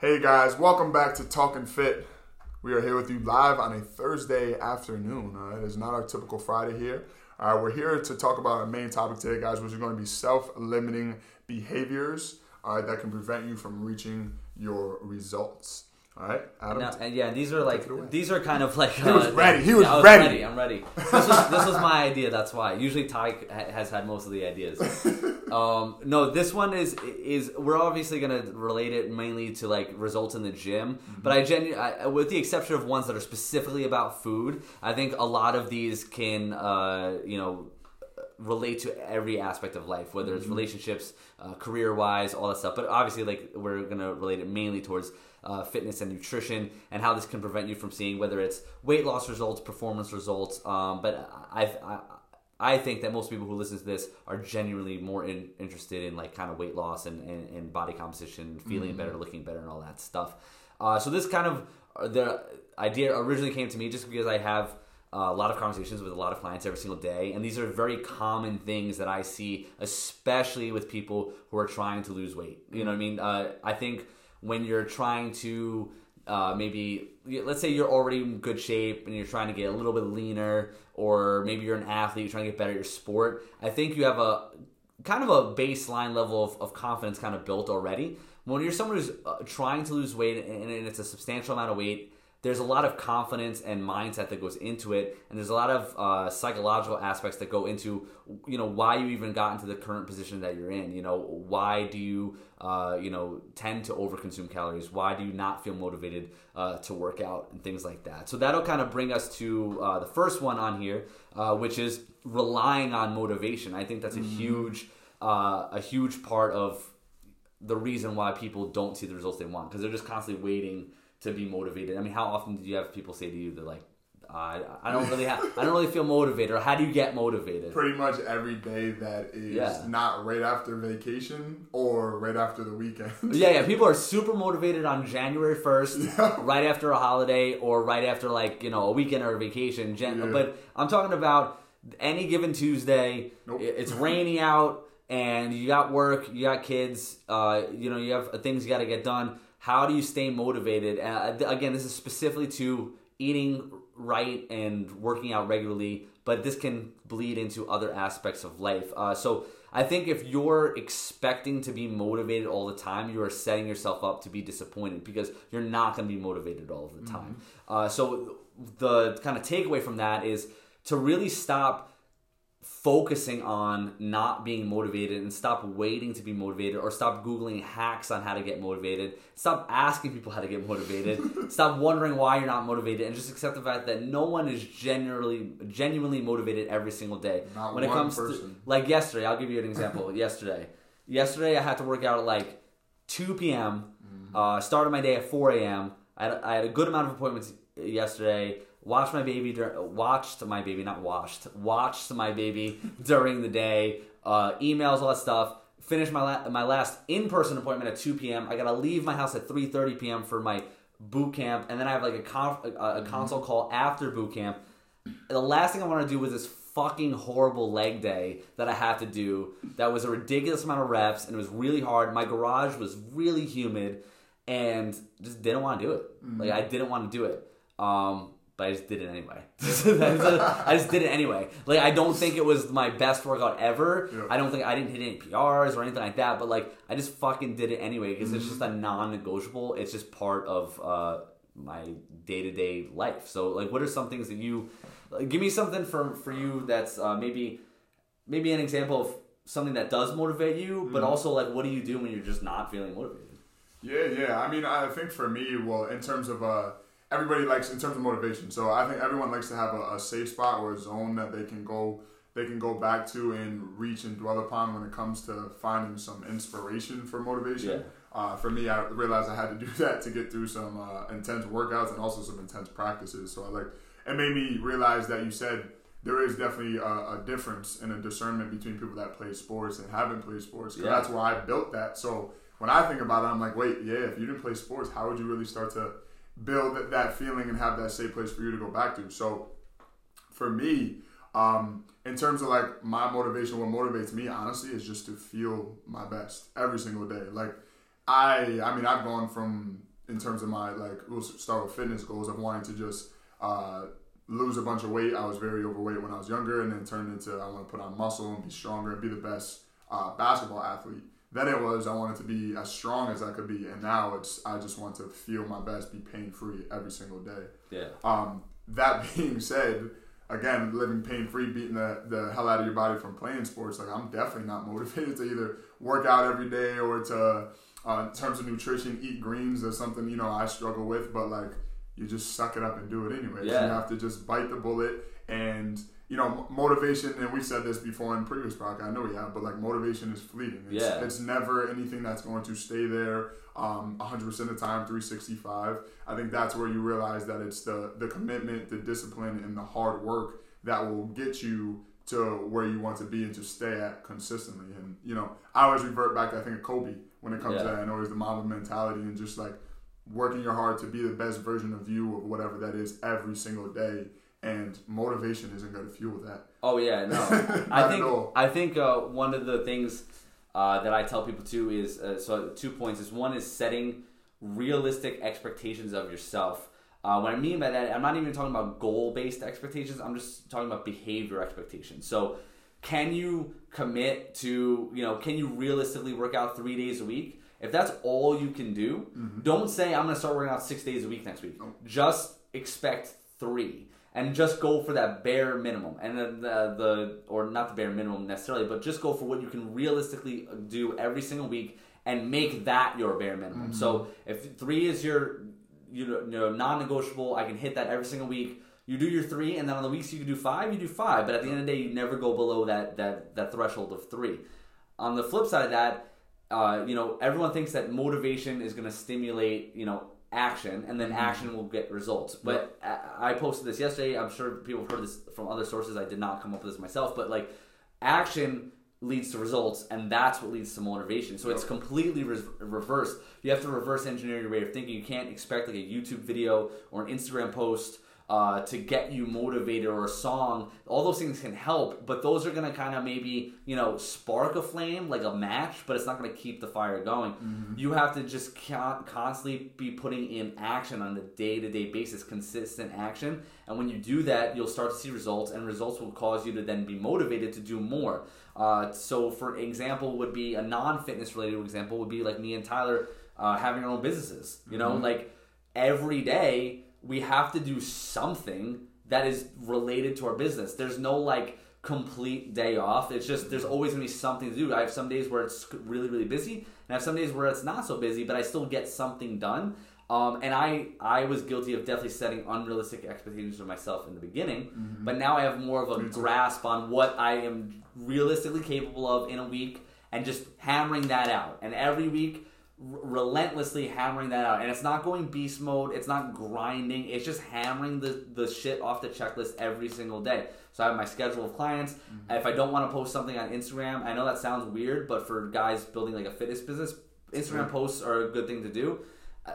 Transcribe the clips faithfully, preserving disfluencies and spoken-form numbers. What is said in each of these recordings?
Hey guys, welcome back to Talking Fit. We are here with you live on a Thursday afternoon. Uh, it is not our typical Friday here. Uh, we're here to talk about our main topic today, guys, which is going to be self-limiting behaviors uh, that can prevent you from reaching your results. All right, Adam. Now, and yeah, these are like these are kind of like he uh, was ready. He was, yeah, was ready. ready. I'm ready. This was this was my idea. That's why. Usually, Ty has had most of the ideas. Um, no, this one is is we're obviously gonna relate it mainly to like results in the gym, mm-hmm. but I genuinely, with the exception of ones that are specifically about food, I think a lot of these can uh, you know. relate to every aspect of life, whether it's relationships, uh, career-wise, all that stuff. But obviously, like we're gonna relate it mainly towards uh, fitness and nutrition, and how this can prevent you from seeing whether it's weight loss results, performance results. Um, but I, I, I think that most people who listen to this are genuinely more in, interested in like kind of weight loss and, and, and body composition, feeling mm-hmm. better, looking better, and all that stuff. Uh, so this kind of the idea originally came to me just because I have. Uh, a lot of conversations with a lot of clients every single day, and these are very common things that I see, especially with people who are trying to lose weight. You know what I mean? Uh, I think when you're trying to uh, maybe, let's say you're already in good shape and you're trying to get a little bit leaner, or maybe you're an athlete, you're trying to get better at your sport, I think you have a kind of a baseline level of, of confidence kind of built already. When you're someone who's uh, trying to lose weight and, and it's a substantial amount of weight, there's a lot of confidence and mindset that goes into it, and there's a lot of uh, psychological aspects that go into, you know, why you even got into the current position that you're in. You know, why do you, uh, you know, tend to overconsume calories? Why do you not feel motivated uh, to work out and things like that? So that'll kind of bring us to uh, the first one on here, uh, which is relying on motivation. I think that's a huge, uh, a huge part of the reason why people don't see the results they want, because they're just constantly waiting to be motivated. I mean, how often do you have people say to you that like, I I don't really have, I don't really feel motivated, or how do you get motivated? Pretty much every day that is yeah. not right after vacation or right after the weekend. yeah, yeah. People are super motivated on January first, yeah. right after a holiday, or right after like, you know, a weekend or a vacation. Gen- yeah. But I'm talking about any given Tuesday. Nope. It's rainy out, and you got work, you got kids, uh, you know, you have things you got to get done. How do you stay motivated? Uh, again, this is specifically to eating right and working out regularly, but this can bleed into other aspects of life. Uh, so I think if you're expecting to be motivated all the time, you are setting yourself up to be disappointed, because you're not going to be motivated all the time. Mm-hmm. Uh, so the kind of takeaway from that is to really stop focusing on not being motivated, and stop waiting to be motivated, or stop Googling hacks on how to get motivated. Stop asking people how to get motivated. Stop wondering why you're not motivated, and just accept the fact that no one is generally genuinely motivated every single day. Not when it one comes person. To like yesterday, I'll give you an example. yesterday. Yesterday I had to work out at like two p.m. Mm-hmm. Uh, started my day at four a.m. I had, I had a good amount of appointments yesterday. Watched my baby, watched my baby, not washed, watched my baby during the day, uh, emails, all that stuff. Finished my la- my last in-person appointment at two p.m. I got to leave my house at three thirty p.m. for my boot camp, and then I have like a, conf- a, a consult call after boot camp. The last thing I want to do was this fucking horrible leg day that I have to do. That was a ridiculous amount of reps, and it was really hard. My garage was really humid, and just didn't want to do it. Mm-hmm. Like I didn't want to do it. Um... But I just did it anyway. I just did it anyway. Like, I don't think it was my best workout ever. Yeah. I don't think I didn't hit any P Rs or anything like that. But, like, I just fucking did it anyway, because mm-hmm. it's just a non-negotiable. It's just part of uh, my day-to-day life. So, like, what are some things that you... Like, give me something for, for you that's uh, maybe maybe an example of something that does motivate you, mm-hmm. but also, like, what do you do when you're just not feeling motivated? Yeah, yeah. I mean, I think for me, well, in terms of... Uh, Everybody likes, in terms of motivation, so I think everyone likes to have a, a safe spot or a zone that they can go they can go back to and reach and dwell upon when it comes to finding some inspiration for motivation. Yeah. Uh, for me, I realized I had to do that to get through some uh, intense workouts and also some intense practices. So I like it made me realize that you said there is definitely a, a difference and a discernment between people that play sports and haven't played sports. Because yeah. that's where I built that. So when I think about it, I'm like, wait, yeah, if you didn't play sports, how would you really start to build that feeling and have that safe place for you to go back to? So for me, um, in terms of like my motivation, what motivates me honestly is just to feel my best every single day. Like I, I mean, I've gone from in terms of my, like, we'll start with fitness goals of wanting to just uh, lose a bunch of weight. I was very overweight when I was younger, and then turned into I want to put on muscle and be stronger and be the best uh, basketball athlete. Then it was I wanted to be as strong as I could be, and now it's I just want to feel my best, be pain-free every single day. Yeah. Um, that being said, again, living pain-free, beating the, the hell out of your body from playing sports, like I'm definitely not motivated to either work out every day or to, uh, in terms of nutrition, eat greens or something, you know, I struggle with, but like you just suck it up and do it anyway. Yeah. So you have to just bite the bullet and... You know, motivation, and we've said this before in previous podcast, I know we have, but like motivation is fleeting. It's, yeah. it's never anything that's going to stay there um, one hundred percent of the time, three sixty-five. I think that's where you realize that it's the, the commitment, the discipline, and the hard work that will get you to where you want to be and to stay at consistently. And, you know, I always revert back to, I think, Kobe when it comes yeah. to that, and always the mob mentality and just like working your heart to be the best version of you or whatever that is every single day. And motivation isn't going to fuel that. Oh, yeah, no. I think, at all. I think uh, one of the things uh, that I tell people, too, is... Uh, so, two points. is One is setting realistic expectations of yourself. Uh, what I mean by that, I'm not even talking about goal-based expectations. I'm just talking about behavior expectations. So, can you commit to... You know, can you realistically work out three days a week? If that's all you can do, mm-hmm. don't say, I'm going to start working out six days a week next week. No. Just expect three. And just go for that bare minimum, and then the, the or not the bare minimum necessarily, but just go for what you can realistically do every single week, and make that your bare minimum. Mm-hmm. So if three is your you know non-negotiable, I can hit that every single week. You do your three, and then on the weeks you can do five, you do five. But at the end of the day, you never go below that that that threshold of three. On the flip side of that, uh, you know everyone thinks that motivation is going to stimulate you know. action, and then action will get results. But I posted this yesterday. I'm sure people have heard this from other sources. I did not come up with this myself, but like action leads to results, and that's what leads to motivation. So it's completely re- reversed. You have to reverse engineer your way of thinking. You can't expect like a YouTube video or an Instagram post uh, to get you motivated, or a song. All those things can help, but those are going to kind of maybe, you know, spark a flame like a match, but it's not going to keep the fire going. Mm-hmm. You have to just con- constantly be putting in action on a day-to-day basis, consistent action. And when you do that, you'll start to see results, and results will cause you to then be motivated to do more. Uh, so for example, would be a non-fitness related example would be like me and Tyler, uh, having our own businesses, you know, mm-hmm. like every day, we have to do something that is related to our business. There's no like complete day off. It's just there's always going to be something to do. I have some days where it's really, really busy, and I have some days where it's not so busy, but I still get something done. Um, and I, I was guilty of definitely setting unrealistic expectations for myself in the beginning, mm-hmm. but now I have more of a grasp on what I am realistically capable of in a week, and just hammering that out. And every week, relentlessly hammering that out, and it's not going beast mode, it's not grinding, it's just hammering the the shit off the checklist every single day. So I have my schedule of clients. Mm-hmm. If I don't want to post something on Instagram, I know that sounds weird, but for guys building like a fitness business, Instagram mm-hmm. posts are a good thing to do.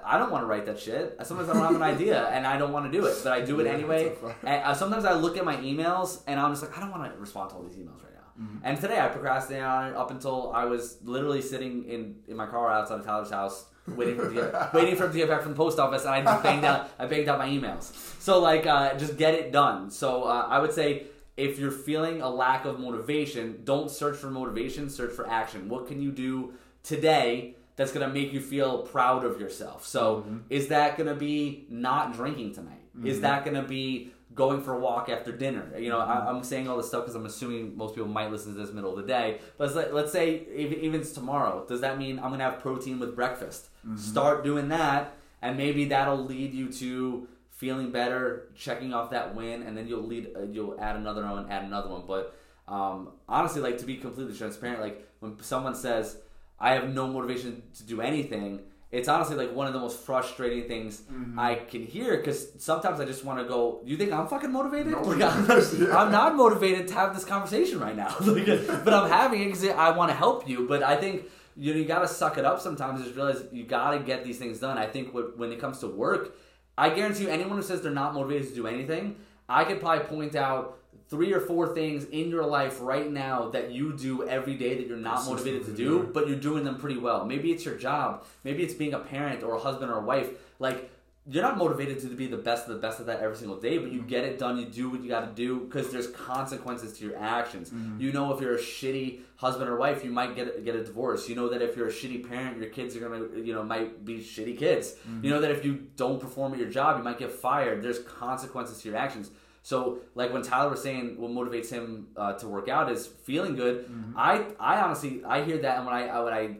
I don't want to write that shit. Sometimes I don't have an idea, and I don't want to do it, but I do it yeah, anyway. And sometimes I look at my emails, and I'm just like, I don't want to respond to all these emails right now. Mm-hmm. And today I procrastinated on it up until I was literally sitting in, in my car outside of Tyler's house waiting for him to get, waiting for him to get back from the post office, and I just banged out I banged out my emails. So like uh, just get it done. So uh, I would say if you're feeling a lack of motivation, don't search for motivation, search for action. What can you do today that's going to make you feel proud of yourself? So mm-hmm. is that going to be not drinking tonight? Mm-hmm. Is that going to be going for a walk after dinner? You know, I, I'm saying all this stuff because I'm assuming most people might listen to this middle of the day. But let's, let's say even, even it's tomorrow. Does that mean I'm going to have protein with breakfast? Mm-hmm. Start doing that, and maybe that'll lead you to feeling better, checking off that win, and then you'll lead. Uh, you'll add another one, add another one. But um, honestly, like to be completely transparent, like when someone says, I have no motivation to do anything, it's honestly like one of the most frustrating things mm-hmm. I can hear, because sometimes I just want to go, you think I'm fucking motivated? No, like, I'm, yeah. I'm not motivated to have this conversation right now. Like, but I'm having it because I want to help you. But I think you know, you got to suck it up sometimes and just realize you got to get these things done. I think what, when it comes to work, I guarantee you anyone who says they're not motivated to do anything, I could probably point out three or four things in your life right now that you do every day that you're not That's motivated to do, but you're doing them pretty well. Maybe it's your job. Maybe it's being a parent or a husband or a wife. Like, you're not motivated to be the best of the best of that every single day, but you get it done. You do what you got to do because there's consequences to your actions. Mm-hmm. You know, if you're a shitty husband or wife, you might get a, get a divorce. You know that if you're a shitty parent, your kids are going to, you know, might be shitty kids. Mm-hmm. You know that if you don't perform at your job, you might get fired. There's consequences to your actions. So, like when Tyler was saying what motivates him uh, to work out is feeling good. Mm-hmm. I, I honestly, I hear that. And what I, what I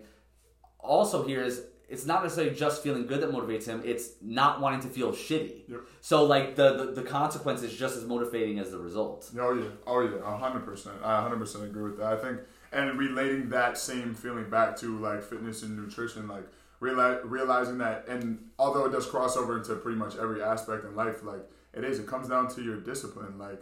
also hear is, it's not necessarily just feeling good that motivates him. It's not wanting to feel shitty. Yep. So, like, the, the, the consequence is just as motivating as the result. Oh, yeah. Oh, yeah. one hundred percent. I one hundred percent agree with that. I think, and relating that same feeling back to, like, fitness and nutrition, like, reali- realizing that, and although it does cross over into pretty much every aspect in life, like, it is. It comes down to your discipline. Like,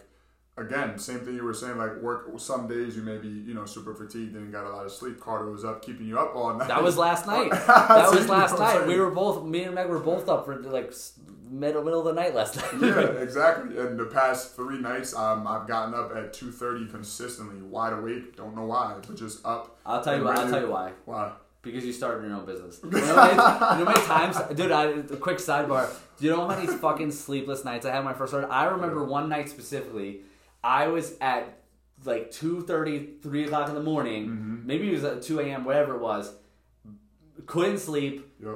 again, same thing you were saying, like, work, some days you may be, you know, super fatigued and got a lot of sleep. Carter was up, keeping you up all night. That was last night. That was last night. We were both, me and Meg were both up for, like, middle, middle of the night last night. Yeah, exactly. And the past three nights, um, I've gotten up at two thirty consistently, wide awake, don't know why, but just up. I'll tell you why. I'll tell you why. Why? Because you started your own business. You know how many, you know many times, dude, I, a quick sidebar. Do you know how many fucking sleepless nights I had when I first started? I remember one night specifically, I was at like two thirty, three o'clock in the morning. Mm-hmm. Maybe it was at two a.m., whatever it was. Couldn't sleep. Yep.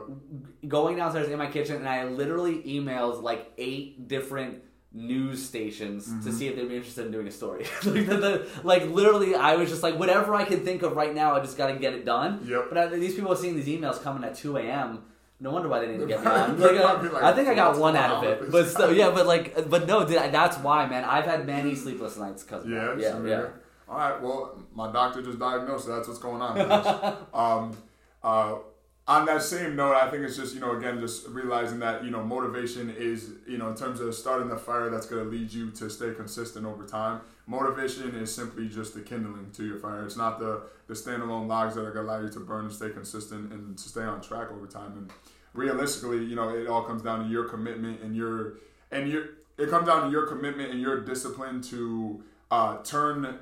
Going downstairs in my kitchen, and I literally emailed like eight different news stations mm-hmm. to see if they'd be interested in doing a story. like, the, the, like literally, I was just like, whatever I can think of right now, I just got to get it done. Yep. But I, these people are seeing these emails coming at two a.m. No wonder why they didn't get me on. Like, uh, like, I think I got one out of it, but so, yeah, but like, but no, dude, that's why, man. I've had many sleepless nights because of yeah, that. Yeah, yeah. All right, well, my doctor just diagnosed, so that's what's going on. um, uh, on that same note, I think it's just, you know, again, just realizing that, you know, motivation is, you know, in terms of starting the fire that's going to lead you to stay consistent over time. Motivation is simply just the kindling to your fire. It's not the, the standalone logs that are going to allow you to burn and stay consistent and to stay on track over time. And realistically, you know, it all comes down to your commitment and your and your it comes down to your commitment and your discipline to uh, turn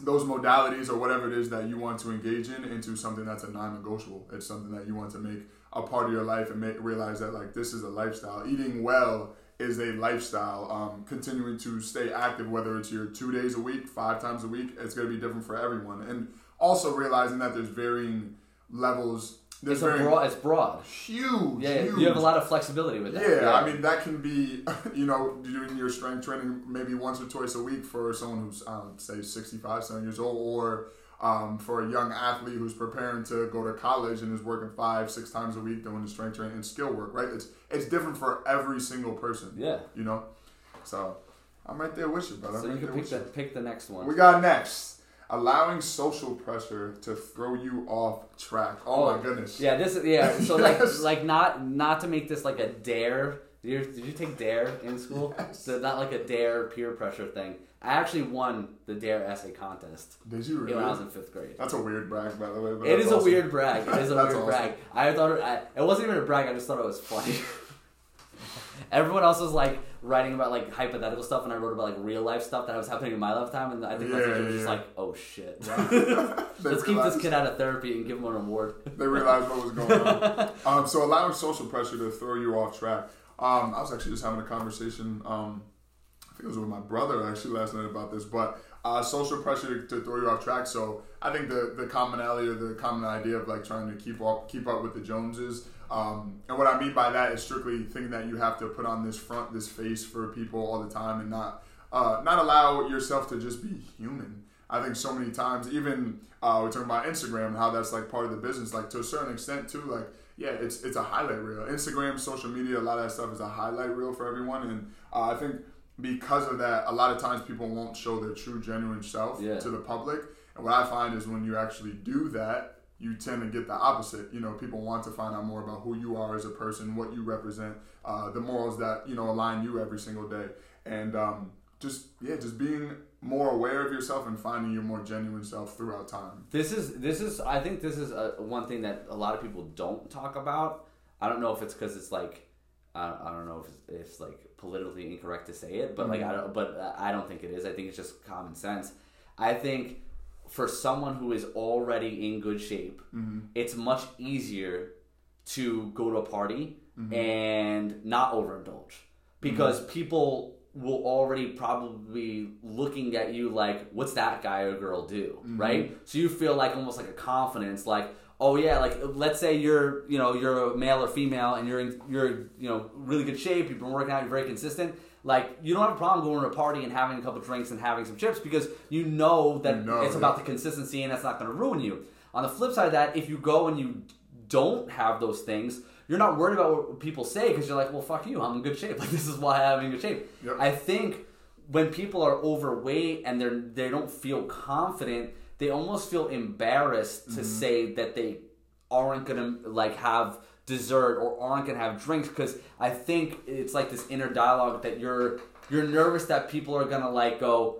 those modalities or whatever it is that you want to engage in into something that's a non-negotiable. It's something that you want to make a part of your life and make realize that, like, this is a lifestyle. Eating well is a lifestyle. Um, continuing to stay active, whether it's your two days a week, five times a week, it's going to be different for everyone. And also realizing that there's varying levels. There's it's, varying, broad, it's broad. Huge, yeah, huge. You have a lot of flexibility with that. Yeah, yeah, I mean, that can be, you know, doing your strength training maybe once or twice a week for someone who's, um, say, sixty-five, seventy years old, or um, for a young athlete who's preparing to go to college and is working five, six times a week doing the strength training and skill work, right? It's it's different for every single person. Yeah. You know? So, I'm right there with you, brother. So I'm you right can pick, that, pick the next one. We got next. Allowing social pressure to throw you off track. Oh, oh my goodness. Yeah, this is yeah. So yes. like like not not to make this like a dare. Did you, did you take dare in school? Yes. So not like a dare peer pressure thing. I actually won the dare essay contest. Did you really? When I was in fifth grade. That's a weird brag, by the way. But it is awesome. a weird brag. It is a weird awesome. brag. I thought it, I, it wasn't even a brag. I just thought it was funny. Everyone else was like writing about like hypothetical stuff, and I wrote about like real life stuff that was happening in my lifetime, and I think yeah, that's yeah. just like, oh shit. Wow. Let's keep this kid out of therapy and give him an award. They realized what was going on. Um, so allowing social pressure to throw you off track. Um, I was actually just having a conversation. Um, I think it was with my brother actually last night about this, but uh, social pressure to, to throw you off track. So I think the the commonality or the common idea of like trying to keep up keep up with the Joneses. Um, and what I mean by that is strictly thinking that you have to put on this front, this face for people all the time, and not uh, not allow yourself to just be human. I think so many times, even uh, we're talking about Instagram and how that's like part of the business. Like to a certain extent too, like yeah, it's it's a highlight reel. Instagram, social media, a lot of that stuff is a highlight reel for everyone, and uh, I think because of that, a lot of times people won't show their true, genuine self yeah. to the public. And what I find is when you actually do that, you tend to get the opposite. You know, people want to find out more about who you are as a person, what you represent, uh, the morals that, you know, align you every single day. And um, just, yeah, just being more aware of yourself and finding your more genuine self throughout time. This is, this is, I think this is a, one thing that a lot of people don't talk about. I don't know if it's because it's like, I, I don't know if it's, if like politically incorrect to say it, but mm-hmm. like I don't, but I don't think it is. I think it's just common sense. I think for someone who is already in good shape, mm-hmm. it's much easier to go to a party mm-hmm. and not overindulge, because mm-hmm. people will already probably looking at you like, what's that guy or girl do, mm-hmm. right? So you feel like almost like a confidence, like, oh yeah, like let's say you're, you know, you're a male or female and you're in, you're, you know, really good shape, you've been working out, you're very consistent. Like, you don't have a problem going to a party and having a couple drinks and having some chips, because you know that no, it's yeah. about the consistency and that's not going to ruin you. On the flip side of that, if you go and you don't have those things, you're not worried about what people say, because you're like, well, fuck you, I'm in good shape. Like, this is why I'm in good shape. Yep. I think when people are overweight and they're, they don't feel confident, they almost feel embarrassed mm-hmm. to say that they aren't going to, like, have dessert or aren't going to have drinks, because I think it's like this inner dialogue that you're you're nervous that people are going to, like, go,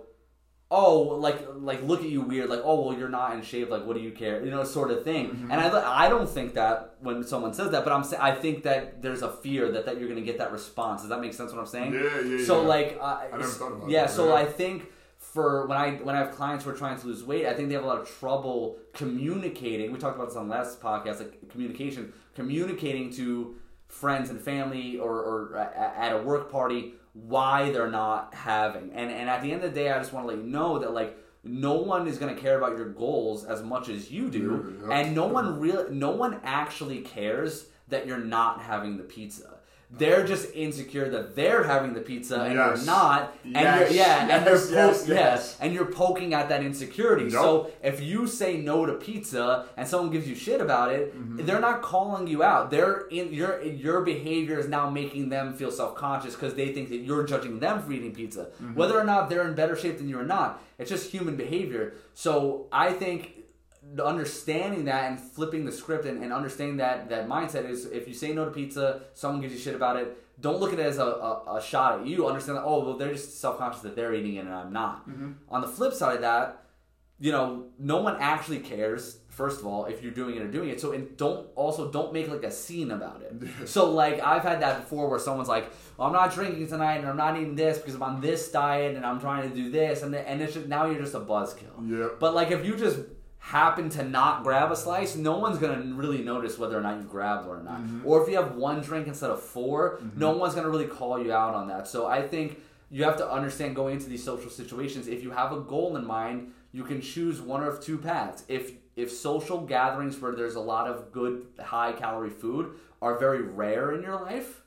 oh, like, like look at you weird, like, oh, well, you're not in shape, like, what do you care, you know, sort of thing. Mm-hmm. And I, I don't think that when someone says that, but I'm I think that there's a fear that, that you're going to get that response. Does that make sense what I'm saying? Yeah, yeah, so, yeah. like, uh, I never thought about yeah, that, so yeah. I think... For when I when I have clients who are trying to lose weight, I think they have a lot of trouble communicating. We talked about this on the last podcast, like communication, communicating to friends and family or, or at a work party why they're not having. And and at the end of the day, I just want to let you know that, like, no one is going to care about your goals as much as you do, yeah, yeah. and no one real no one actually cares that you're not having the pizza. They're just insecure that they're having the pizza and yes. you're not, and yes. you're, yeah, yes. and you're po- yes. Yes. and you're poking at that insecurity. Yep. So if you say no to pizza and someone gives you shit about it, mm-hmm. they're not calling you out. They're in your your behavior is now making them feel self conscious because they think that you're judging them for eating pizza, mm-hmm. whether or not they're in better shape than you or not. It's just human behavior. So I think understanding that and flipping the script and, and understanding that that mindset is, if you say no to pizza, someone gives you shit about it, don't look at it as a, a, a shot at you. Understand that, oh, well, they're just self-conscious that they're eating it and I'm not. Mm-hmm. On the flip side of that, you know, no one actually cares, first of all, if you're doing it or doing it. So, and don't also don't make like a scene about it. So, like, I've had that before where someone's like, well, I'm not drinking tonight and I'm not eating this because I'm on this diet and I'm trying to do this. And, the, and it's just, now you're just a buzzkill. Yeah. But, like, if you just... happen to not grab a slice, no one's going to really notice whether or not you grabbed or not. Mm-hmm. Or if you have one drink instead of four, mm-hmm. no one's going to really call you out on that. So I think you have to understand going into these social situations, if you have a goal in mind, you can choose one of two paths. If if social gatherings where there's a lot of good high-calorie food are very rare in your life,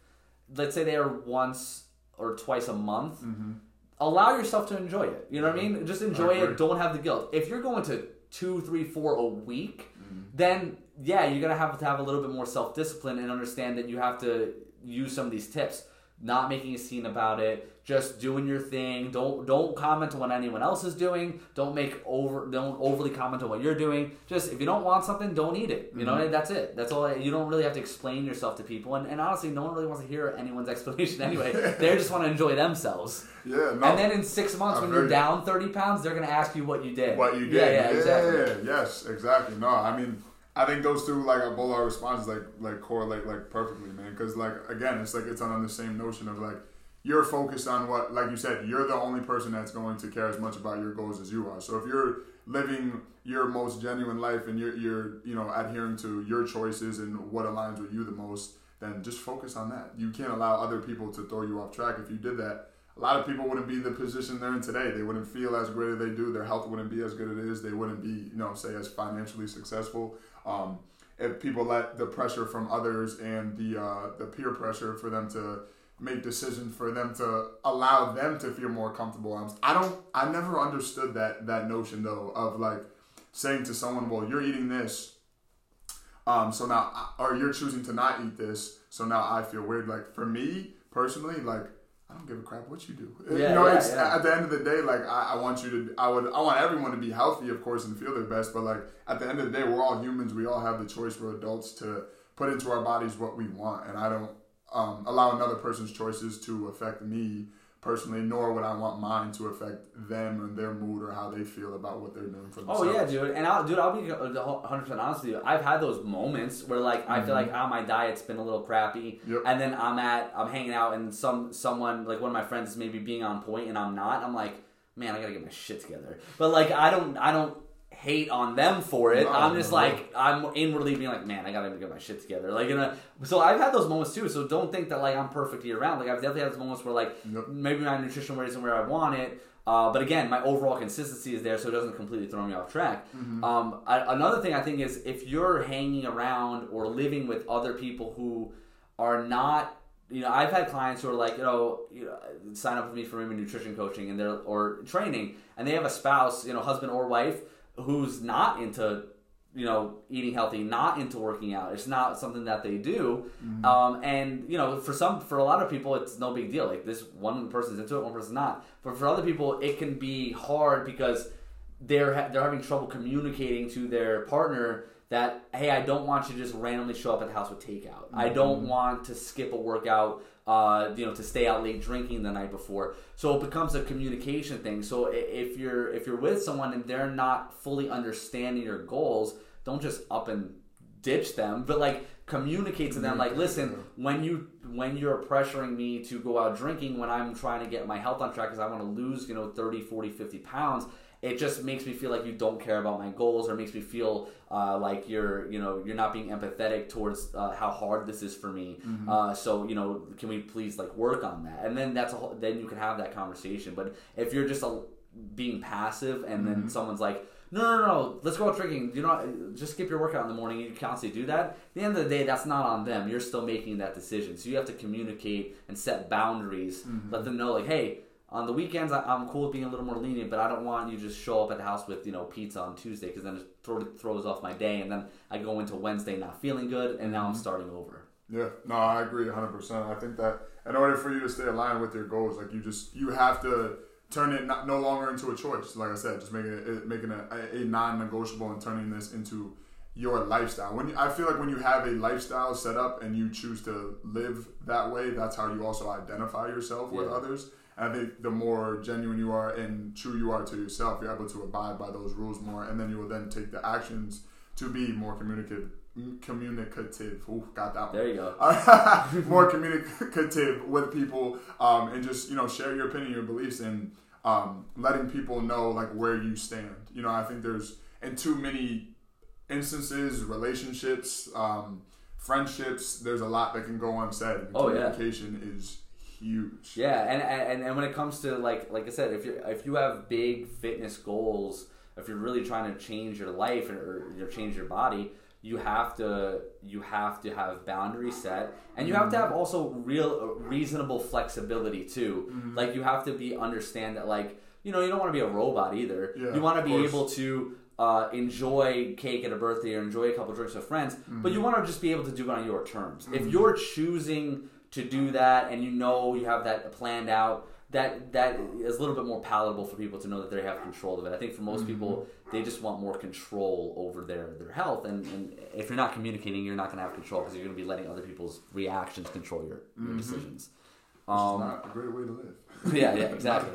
let's say they are once or twice a month, mm-hmm. allow yourself to enjoy it. You know what I mean? Just enjoy it. Don't have the guilt. If you're going to two, three, four a week, mm-hmm. then yeah, you're going to have to have a little bit more self-discipline and understand that you have to use some of these tips. Not making a scene about it, just doing your thing. Don't don't comment on what anyone else is doing. Don't make over don't overly comment on what you're doing. Just if you don't want something, don't eat it. You mm-hmm. know, that's it. That's all. You don't really have to explain yourself to people. And, and honestly, no one really wants to hear anyone's explanation anyway. They just want to enjoy themselves. Yeah. No, and then in six months, I've when you're down thirty pounds, they're gonna ask you what you did. What you did? Yeah, yeah, yeah exactly. Yeah, yes, exactly. No, I mean. I think those two, like, both our responses, like, like correlate, like, perfectly, man. Because, like, again, it's, like, it's on the same notion of, like, you're focused on what, like you said, you're the only person that's going to care as much about your goals as you are. So if you're living your most genuine life and you're, you're you know, adhering to your choices and what aligns with you the most, then just focus on that. You can't allow other people to throw you off track. If you did that, a lot of people wouldn't be in the position they're in today. They wouldn't feel as great as they do. Their health wouldn't be as good as it is. They wouldn't be, you know, say, as financially successful. Um, if people let the pressure from others and the uh, the peer pressure for them to make decisions, for them to allow them to feel more comfortable. I don't. I never understood that that notion though of like saying to someone, "Well, you're eating this, um, so now," or "You're choosing to not eat this, so now I feel weird." Like for me personally, like. I don't give a crap what you do. Yeah, you know, yeah, it's, yeah. At the end of the day, like I, I want you to, I would, I want everyone to be healthy, of course, and feel their best. But like at the end of the day, we're all humans. We all have the choice. We're adults to put into our bodies what we want, and I don't um, allow another person's choices to affect me personally, nor would I want mine to affect them and their mood or how they feel about what they're doing for themselves. Oh yeah, dude. And I'll, dude, I'll be one hundred percent honest with you. I've had those moments where, like, mm-hmm. I feel like, oh, my diet's been a little crappy. Yep. And then I'm at, I'm hanging out and some, someone, like one of my friends is maybe being on point and I'm not. I'm like, man, I gotta get my shit together. But like, I don't, I don't hate on them for it. No, I'm just no, like, no. I'm inwardly being like, man, I gotta get my shit together. Like, in a, so I've had those moments too. So don't think that like I'm perfect year round. Like I've definitely had those moments where like nope. maybe my nutrition isn't where I want it. Uh, but again, my overall consistency is there, so it doesn't completely throw me off track. Mm-hmm. Um, I, another thing I think is if you're hanging around or living with other people who are not, you know, I've had clients who are like, you know, you know, sign up with me for maybe nutrition coaching and they're or training, and they have a spouse, you know, husband or wife, who's not into, you know, eating healthy, not into working out. It's not something that they do. Mm-hmm. Um, and, you know, for some, for a lot of people, it's no big deal. Like this one person's into it, one person's not. But for other people, it can be hard because they're ha- they're having trouble communicating to their partner that, hey, I don't want you to just randomly show up at the house with takeout. Mm-hmm. I don't want to skip a workout, uh, you know, to stay out late drinking the night before. So it becomes a communication thing. So if you're if you're with someone and they're not fully understanding your goals, don't just up and ditch them, but like communicate to them, like, listen, when you when you're pressuring me to go out drinking, when I'm trying to get my health on track because I want to lose, you know, thirty, forty, fifty pounds, it just makes me feel like you don't care about my goals, or makes me feel uh, like you're, you know, you're not being empathetic towards uh, how hard this is for me. Mm-hmm. Uh, so, you know, can we please like work on that? And then that's a whole, then you can have that conversation. But if you're just a, being passive, and mm-hmm. then someone's like, no, no, no, let's go out drinking. You know, just skip your workout in the morning. You constantly do that. At the end of the day, that's not on them. You're still making that decision. So you have to communicate and set boundaries. Mm-hmm. Let them know, like, hey, on the weekends, I'm cool with being a little more lenient, but I don't want you to just show up at the house with, you know, pizza on Tuesday, because then it throw, throws off my day, and then I go into Wednesday not feeling good, and now I'm starting over. Yeah, no, I agree one hundred percent. I think that in order for you to stay aligned with your goals, like you just you have to turn it not, no longer into a choice. Like I said, just making it making a, a non-negotiable and turning this into your lifestyle. When you, I feel like when you have a lifestyle set up and you choose to live that way, that's how you also identify yourself with yeah. others. I think the more genuine you are and true you are to yourself, you're able to abide by those rules more, and then you will then take the actions to be more communicative. Communicative. Ooh, got that one. There you go. More communicative with people, um, and just, you know, share your opinion, your beliefs, and um, letting people know like where you stand. You know, I think there's in too many instances, relationships, um, friendships, there's a lot that can go unsaid. Oh, communication yeah. is huge. Yeah, and, and and when it comes to like like I said, if you if you have big fitness goals, if you're really trying to change your life or, or change your body, you have to you have to have boundaries set, and you have to have also real reasonable flexibility too. Mm-hmm. Like you have to be understand that like you know you don't want to be a robot either. Yeah, you want to be able to Uh, enjoy cake at a birthday or enjoy a couple drinks with friends, mm-hmm. but you want to just be able to do it on your terms. Mm-hmm. If you're choosing to do that and you know you have that planned out, that that is a little bit more palatable for people to know that they have control of it. I think for most mm-hmm. people, they just want more control over their, their health, and, and if you're not communicating, you're not going to have control because you're going to be letting other people's reactions control your, mm-hmm. your decisions. Um, Which is not a great way to live. Yeah, yeah, exactly.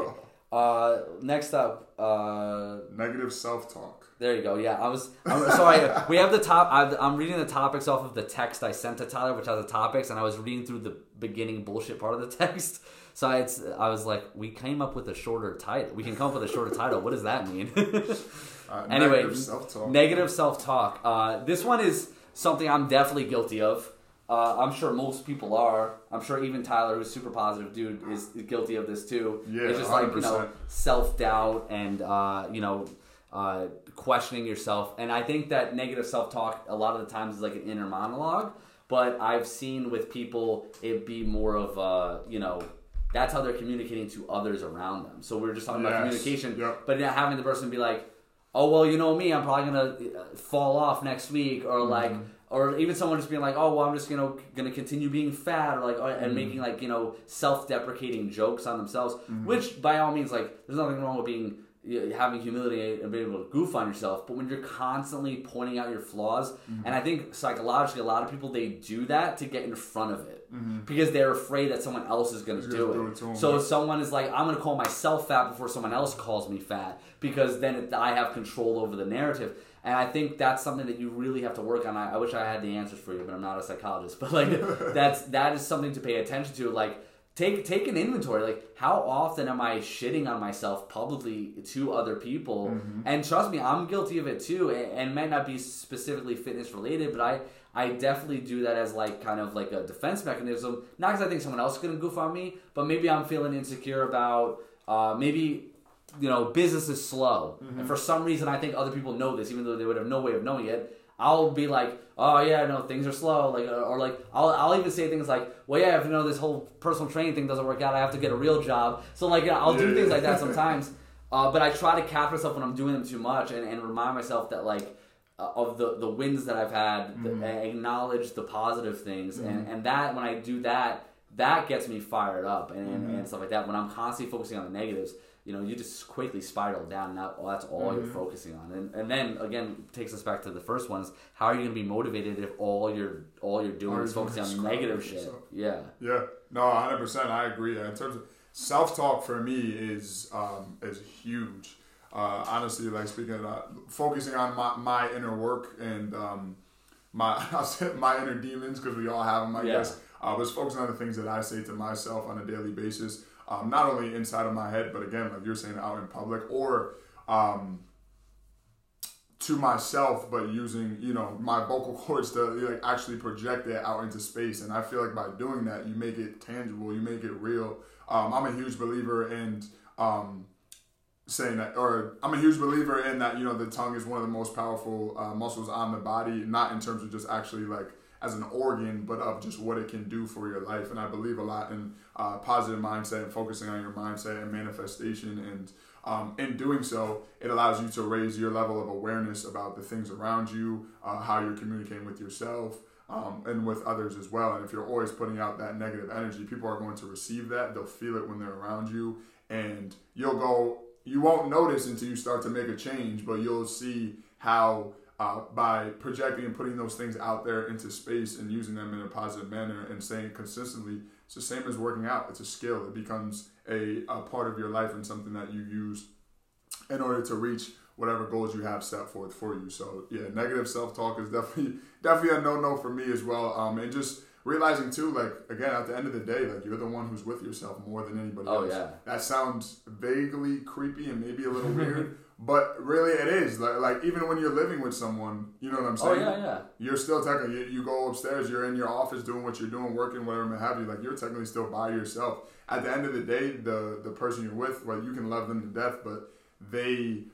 Uh, next up, uh, negative self-talk. There you go. Yeah, I was. I'm, sorry, we have the top. I've, I'm reading the topics off of the text I sent to Tyler, which has the topics, and I was reading through the beginning bullshit part of the text. So I, it's, I was like, we came up with a shorter title. We can come up with a shorter title. What does that mean? uh, anyway, negative self-talk. Negative self-talk. Uh, this one is something I'm definitely guilty of. Uh, I'm sure most people are. I'm sure even Tyler, who's a super positive dude, is guilty of this too. Yeah, it's just one hundred percent. Like, you know, self-doubt and, uh, you know, uh, questioning yourself. And I think that negative self-talk a lot of the times is like an inner monologue. But I've seen with people it be more of, uh, you know, that's how they're communicating to others around them. So we were just talking yes. about communication. Yep. But having the person be like, oh, well, you know me, I'm probably going to fall off next week, or mm-hmm. like... Or even someone just being like, oh, well, I'm just, you know, going to continue being fat, or like, or, and mm-hmm. making like, you know, self-deprecating jokes on themselves, mm-hmm. which by all means, like, there's nothing wrong with being having humility and being able to goof on yourself, but when you're constantly pointing out your flaws, mm-hmm. and I think psychologically a lot of people, they do that to get in front of it, mm-hmm. because they're afraid that someone else is going to do it. it so if someone is like, I'm going to call myself fat before someone else calls me fat, because then I have control over the narrative. And I think that's something that you really have to work on. I, I wish I had the answers for you, but I'm not a psychologist. But like, that's that is something to pay attention to. Like, Take take an inventory. Like, how often am I shitting on myself publicly to other people? Mm-hmm. And trust me, I'm guilty of it too. And, and might not be specifically fitness related, but I, I definitely do that as like kind of like a defense mechanism. Not because I think someone else is going to goof on me, but maybe I'm feeling insecure about uh, maybe you know business is slow, mm-hmm. and for some reason I think other people know this, even though they would have no way of knowing it. I'll be like, oh yeah, no, things are slow, like, or like, I'll I'll even say things like, well, yeah, if you know this whole personal training thing doesn't work out, I have to get a real job. So like, you know, I'll yeah, do yeah. things like that sometimes, uh, but I try to cap myself when I'm doing them too much, and, and remind myself that like, uh, of the, the wins that I've had, mm-hmm. the, acknowledge the positive things, mm-hmm. and, and that when I do that, that gets me fired up and, mm-hmm. and stuff like that. When I'm constantly focusing on the negatives, you know, you just quickly spiral down, and that, oh, that's all mm-hmm. you're focusing on. And and then again, takes us back to the first ones. How are you going to be motivated if all you're all you're doing is focusing on negative shit? Yourself. Yeah, yeah, no, one hundred percent I agree. In terms of self talk, for me is um, is huge. Uh, honestly, like speaking of that, focusing on my, my inner work and um, my my inner demons, because we all have them, I yeah. guess. I was focusing on the things that I say to myself on a daily basis. Um, not only inside of my head, but again, like you're saying, out in public or um, to myself, but using, you know, my vocal cords to like actually project that out into space. And I feel like by doing that, you make it tangible, you make it real. Um, I'm a huge believer in um, saying that, or I'm a huge believer in that, you know, the tongue is one of the most powerful uh, muscles on the body, not in terms of just actually like as an organ, but of just what it can do for your life. And I believe a lot in uh, positive mindset and focusing on your mindset and manifestation. And um, in doing so, it allows you to raise your level of awareness about the things around you, uh, how you're communicating with yourself um, and with others as well. And if you're always putting out that negative energy, people are going to receive that. They'll feel it when they're around you. And you'll go, you won't notice until you start to make a change, but you'll see how Uh, by projecting and putting those things out there into space and using them in a positive manner and saying consistently, it's the same as working out. It's a skill. It becomes a, a part of your life and something that you use in order to reach whatever goals you have set forth for you. So yeah, negative self-talk is definitely definitely a no-no for me as well. Um, and just realizing too, like, again, at the end of the day, like, you're the one who's with yourself more than anybody oh, else. Yeah. That sounds vaguely creepy and maybe a little weird. But really, it is. Like, like, even when you're living with someone, you know what I'm saying? Oh, yeah, yeah. You're still technically, you, you go upstairs, you're in your office doing what you're doing, working, whatever, and have you. Like, you're technically still by yourself. At the end of the day, the, the person you're with, well, you can love them to death, but they,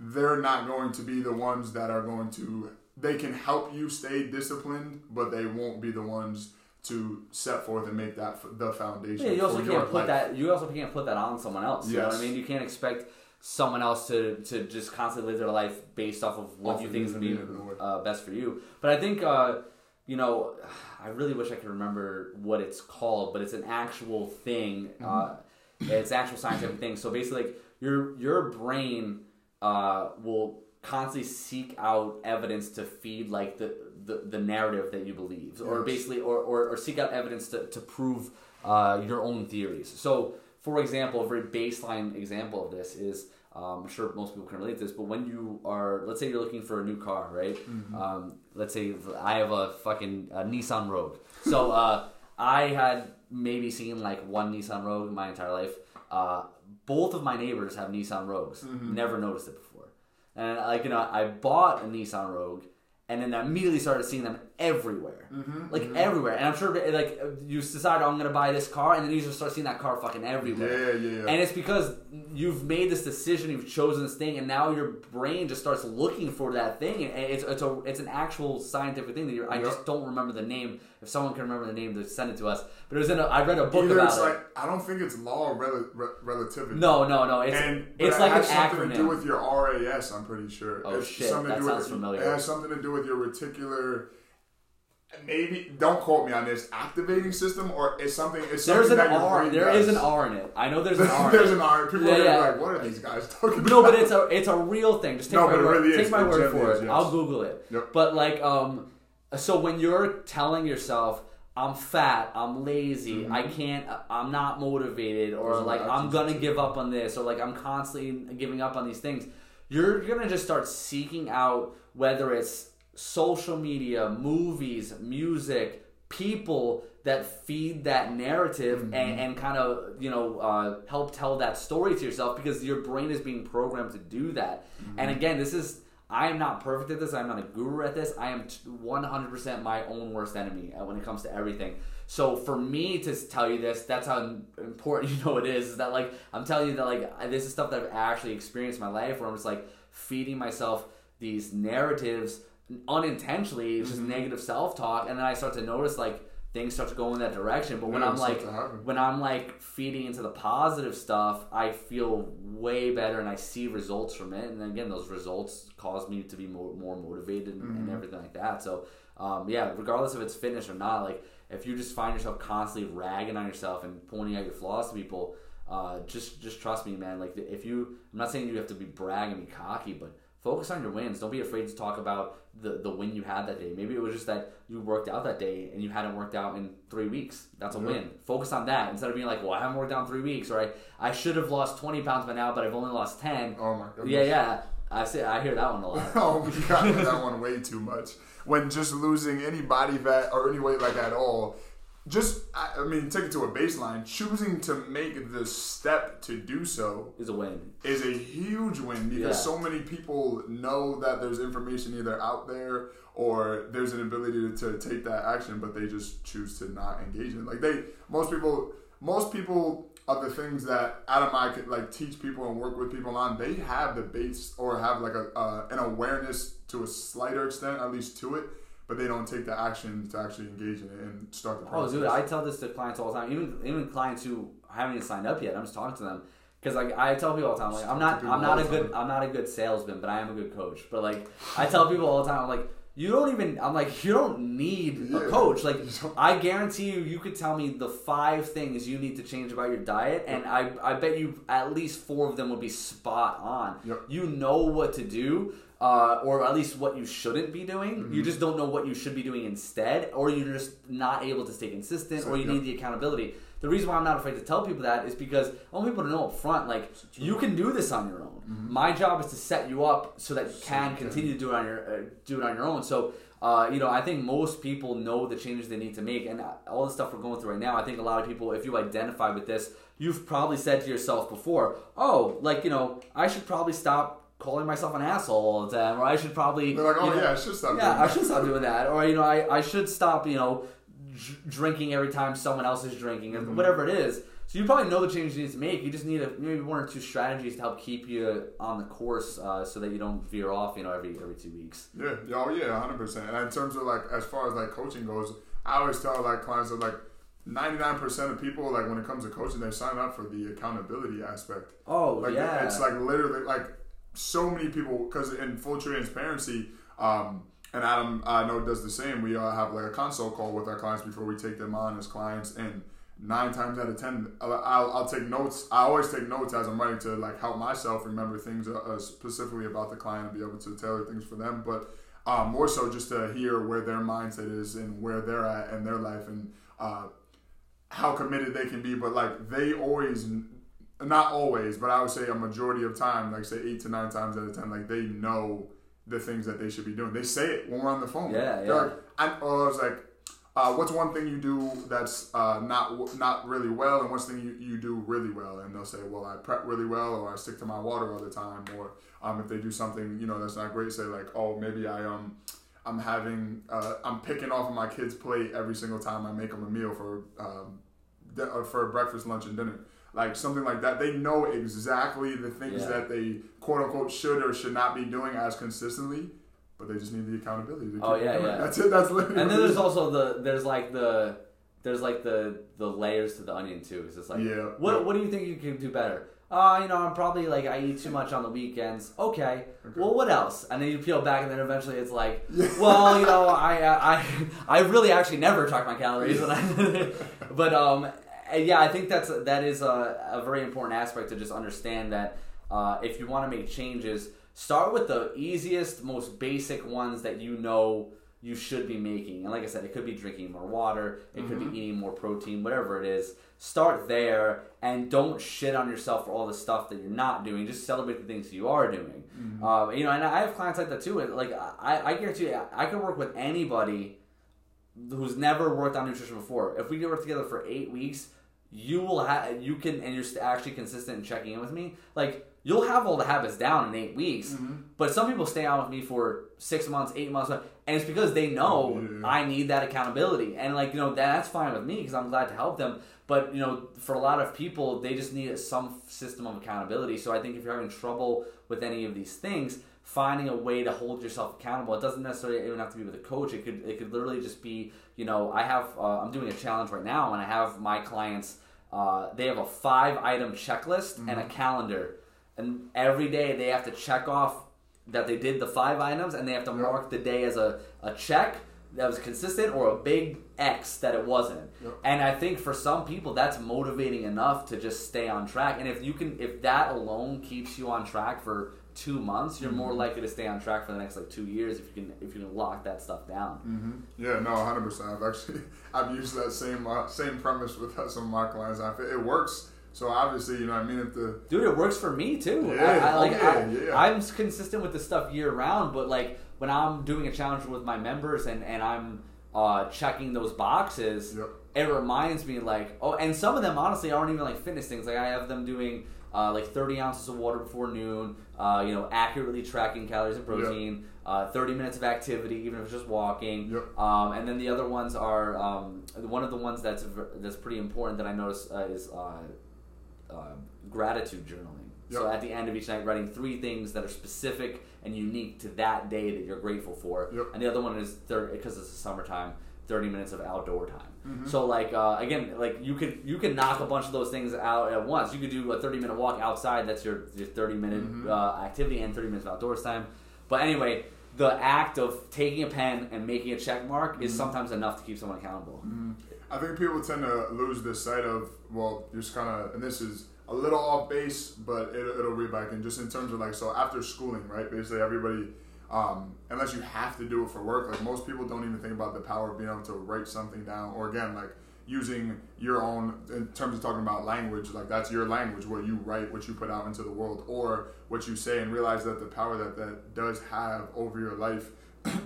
they're not going to be the ones that are going to, they can help you stay disciplined, but they won't be the ones to set forth and make that the foundation. Yeah, you also can't put life. that, you also can't put that on someone else. Yes. You know what I mean? You can't expect someone else to, to just constantly live their life based off of what off you think is going to be uh, best for you. But I think, uh, you know, I really wish I could remember what it's called, but it's an actual thing. Uh, it's an actual scientific thing. So basically, like, your, your brain uh, will constantly seek out evidence to feed, like, the, the, the narrative that you believe. Yes. Or basically, or, or, or seek out evidence to, to prove uh, your own theories. So, for example, a very baseline example of this is, um, I'm sure most people can relate to this, but when you are, let's say you're looking for a new car, right? Mm-hmm. Um, let's say I have a fucking a Nissan Rogue. So uh, I had maybe seen like one Nissan Rogue my entire life. Uh, both of my neighbors have Nissan Rogues. Mm-hmm. Never noticed it before. And like, you know, I bought a Nissan Rogue, and then I immediately started seeing them everywhere. Mm-hmm, like, mm-hmm. everywhere. And I'm sure, like, you decide, oh, I'm going to buy this car, and then you just start seeing that car fucking everywhere. Yeah, yeah, yeah. And it's because you've made this decision, you've chosen this thing, and now your brain just starts looking for that thing. And it's it's, a, it's an actual scientific thing that you're, I yep. just don't remember the name. If someone can remember the name, they'd send it to us. But it was in a, I read a book Either about it's it. Like, I don't think it's law of rel- re- relativity. No, no, no. It's, and, it's like an acronym. It has something to do with your R A S, I'm pretty sure. Oh, it's shit. That sounds with, familiar. It has something to do with your reticular... maybe, don't quote me on this, activating system, or is something, is something that your brain does. There is an R in it. I know there's an R in it. There's an R. People are going to be like, what are these guys talking about? No, but it's a it's a real thing. Just take my word for it. I'll Google it. But like, um, so when you're telling yourself, I'm fat, I'm lazy, mm-hmm. I can't, I'm not motivated, or Those like I'm going to give up on this, or like I'm constantly giving up on these things, you're going to just start seeking out, whether it's social media, movies, music, people that feed that narrative, mm-hmm. and, and kind of, you know, uh, help tell that story to yourself, because your brain is being programmed to do that. Mm-hmm. And again, this is, I am not perfect at this. I'm not a guru at this. I am one hundred percent my own worst enemy when it comes to everything. So for me to tell you this, that's how important, you know, it is, is that like, I'm telling you that like, this is stuff that I've actually experienced in my life, where I'm just like feeding myself these narratives unintentionally, it's just mm-hmm. negative self-talk, and then I start to notice like things start to go in that direction. But when yeah, I'm like when I'm like feeding into the positive stuff, I feel way better and I see results from it, and then again those results cause me to be more, more motivated and, mm-hmm. and everything like that. So um, yeah, regardless if it's fitness or not, like if you just find yourself constantly ragging on yourself and pointing out your flaws to people, uh, just just trust me, man. Like if you, I'm not saying you have to be bragging and be cocky, but focus on your wins. Don't be afraid to talk about the, the win you had that day. Maybe it was just that you worked out that day and you hadn't worked out in three weeks. That's a yeah. win. Focus on that instead of being like, well, I haven't worked out in three weeks, or I, I should have lost twenty pounds by now, but I've only lost ten. Oh, my goodness. Yeah, yeah. I say, I hear that one a lot. Oh, my God. I hear that one way too much. When just losing any body fat or any weight like that at all, just, I mean, take it to a baseline. Choosing to make the step to do so is a win. Is a huge win, because yeah. so many people know that there's information either out there or there's an ability to, to take that action, but they just choose to not engage in. Like they, most people, most people of the things that Adam and I could like teach people and work with people on, they have the base or have like a uh, an awareness to a slighter extent, at least to it. But they don't take the action to actually engage in it and start the process. Oh, dude, I tell this to clients all the time. Even even clients who haven't even signed up yet, I'm just talking to them, because like I tell people all the time, like I'm not I'm not a good I'm not a good salesman, but I am a good coach. But like I tell people all the time, I'm like, you don't even I'm like you don't need yeah. a coach. Like I guarantee you, you could tell me the five things you need to change about your diet, and yep. I I bet you at least four of them would be spot on. Yep. You know what to do. Uh, or at least what you shouldn't be doing. Mm-hmm. You just don't know what you should be doing instead, or you're just not able to stay consistent, so, or you yeah. need the accountability. The reason why I'm not afraid to tell people that is because I want people to know up front, like, you can do this on your own. Mm-hmm. My job is to set you up so that you can continue to do it on your, uh, do it on your own. So, uh, you know, I think most people know the changes they need to make, and all the stuff we're going through right now, I think a lot of people, if you identify with this, you've probably said to yourself before, oh, like, you know, I should probably stop calling myself an asshole all the time, or I should probably... They're like, oh, you know, yeah, I should stop yeah, doing that. Yeah, I should stop doing that. Or, you know, I, I should stop, you know, j- drinking every time someone else is drinking, or mm-hmm. whatever it is. So you probably know the changes you need to make. You just need a, maybe one or two strategies to help keep you on the course, uh, so that you don't veer off, you know, every every two weeks. Yeah, oh yeah, one hundred percent. And in terms of, like, as far as, like, coaching goes, I always tell, like, clients that, like, ninety-nine percent of people, like, when it comes to coaching, they sign up for the accountability aspect. Oh, like, yeah. It's, like, literally, like... So many people, because in full transparency, um, and Adam, I know, does the same. We all have like a consult call with our clients before we take them on as clients. And nine times out of ten, I'll, I'll, I'll take notes. I always take notes as I'm writing to like help myself remember things uh, specifically about the client and be able to tailor things for them. But um, more so just to hear where their mindset is and where they're at in their life, and uh, how committed they can be. But like they always... Not always, but I would say a majority of time, like say eight to nine times out of ten, like they know the things that they should be doing. They say it when we're on the phone. Yeah, yeah. Like, I, I was like, uh, what's one thing you do that's uh, not not really well, and what's thing you, you do really well? And they'll say, well, I prep really well, or I stick to my water all the time, or um, if they do something, you know, that's not great, say like, oh, maybe I um I'm having uh, I'm picking off my kid's plate every single time I make them a meal for um de- for breakfast, lunch, and dinner. Like something like that. They know exactly the things yeah. that they quote unquote should or should not be doing as consistently, but they just need the accountability. To keep oh yeah, yeah. That's it. That's literally. And then there's also the there's like the there's like the the layers to the onion too. It's just like yeah. what what do you think you can do better? uh, you know, I'm probably like, I eat too much on the weekends. Okay, okay. Well, what else? And then you peel back, and then eventually it's like, well, you know, I I I really actually never track my calories. When I, but um, yeah, I think that's that is a, a very important aspect to just understand that uh, if you want to make changes, start with the easiest, most basic ones that you know you should be making. And like I said, it could be drinking more water, it mm-hmm. could be eating more protein, whatever it is. Start there and don't shit on yourself for all the stuff that you're not doing. Just celebrate the things you are doing. Mm-hmm. Uh, you know, and I have clients like that too. Like I, I guarantee you, I could work with anybody who's never worked on nutrition before. If we work together for eight weeks, you will have, you can, and you're actually consistent in checking in with me. Like, you'll have all the habits down in eight weeks. Mm-hmm. But some people stay on with me for six months, eight months, and it's because they know yeah. I need that accountability. And, like, you know, that's fine with me because I'm glad to help them. But, you know, for a lot of people, they just need some system of accountability. So I think if you're having trouble with any of these things, finding a way to hold yourself accountable. It doesn't necessarily even have to be with a coach. It could it could literally just be, you know, I have, uh, I'm doing a challenge right now, and I have my clients, uh, they have a five-item checklist mm-hmm. and a calendar. And every day they have to check off that they did the five items, and they have to yep. mark the day as a, a check that was consistent or a big X that it wasn't. Yep. And I think for some people that's motivating enough to just stay on track. And if you can, if that alone keeps you on track for two months, you're mm-hmm. more likely to stay on track for the next like two years if you can if you can lock that stuff down. Mm-hmm. Yeah, no, one hundred percent. I've actually I've used that same uh, same premise with some of my clients. I feel it works. So obviously, you know what I mean? If the Dude, it works for me too. Yeah, I, I, like, yeah, I, yeah. I'm consistent with this stuff year round, but like when I'm doing a challenge with my members and, and I'm uh, checking those boxes, yep. it reminds me like, oh, and some of them honestly aren't even like fitness things. Like I have them doing uh, like thirty ounces of water before noon, uh, you know, accurately tracking calories and protein, yep. uh, thirty minutes of activity, even if it's just walking. Yep. Um, and then the other ones are, um, one of the ones that's that's pretty important that I notice uh, is... Uh, Uh, gratitude journaling. Yep. So at the end of each night, writing three things that are specific and unique to that day that you're grateful for. Yep. And the other one is thirty, because it's the summertime, thirty minutes of outdoor time. Mm-hmm. So like uh, again, like you could you can knock a bunch of those things out at once. You could do a thirty minute walk outside. That's your your thirty minute mm-hmm. uh, activity and thirty minutes of outdoors time. But anyway, the act of taking a pen and making a check mark mm-hmm. is sometimes enough to keep someone accountable. Mm-hmm. I think people tend to lose this sight of, well, just kind of, and this is a little off base, but it, it'll read back in just in terms of like, so after schooling, right? Basically everybody, um, unless you have to do it for work, like most people don't even think about the power of being able to write something down, or again, like using your own, in terms of talking about language, like that's your language, what you write, what you put out into the world, or what you say, and realize that the power that that does have over your life,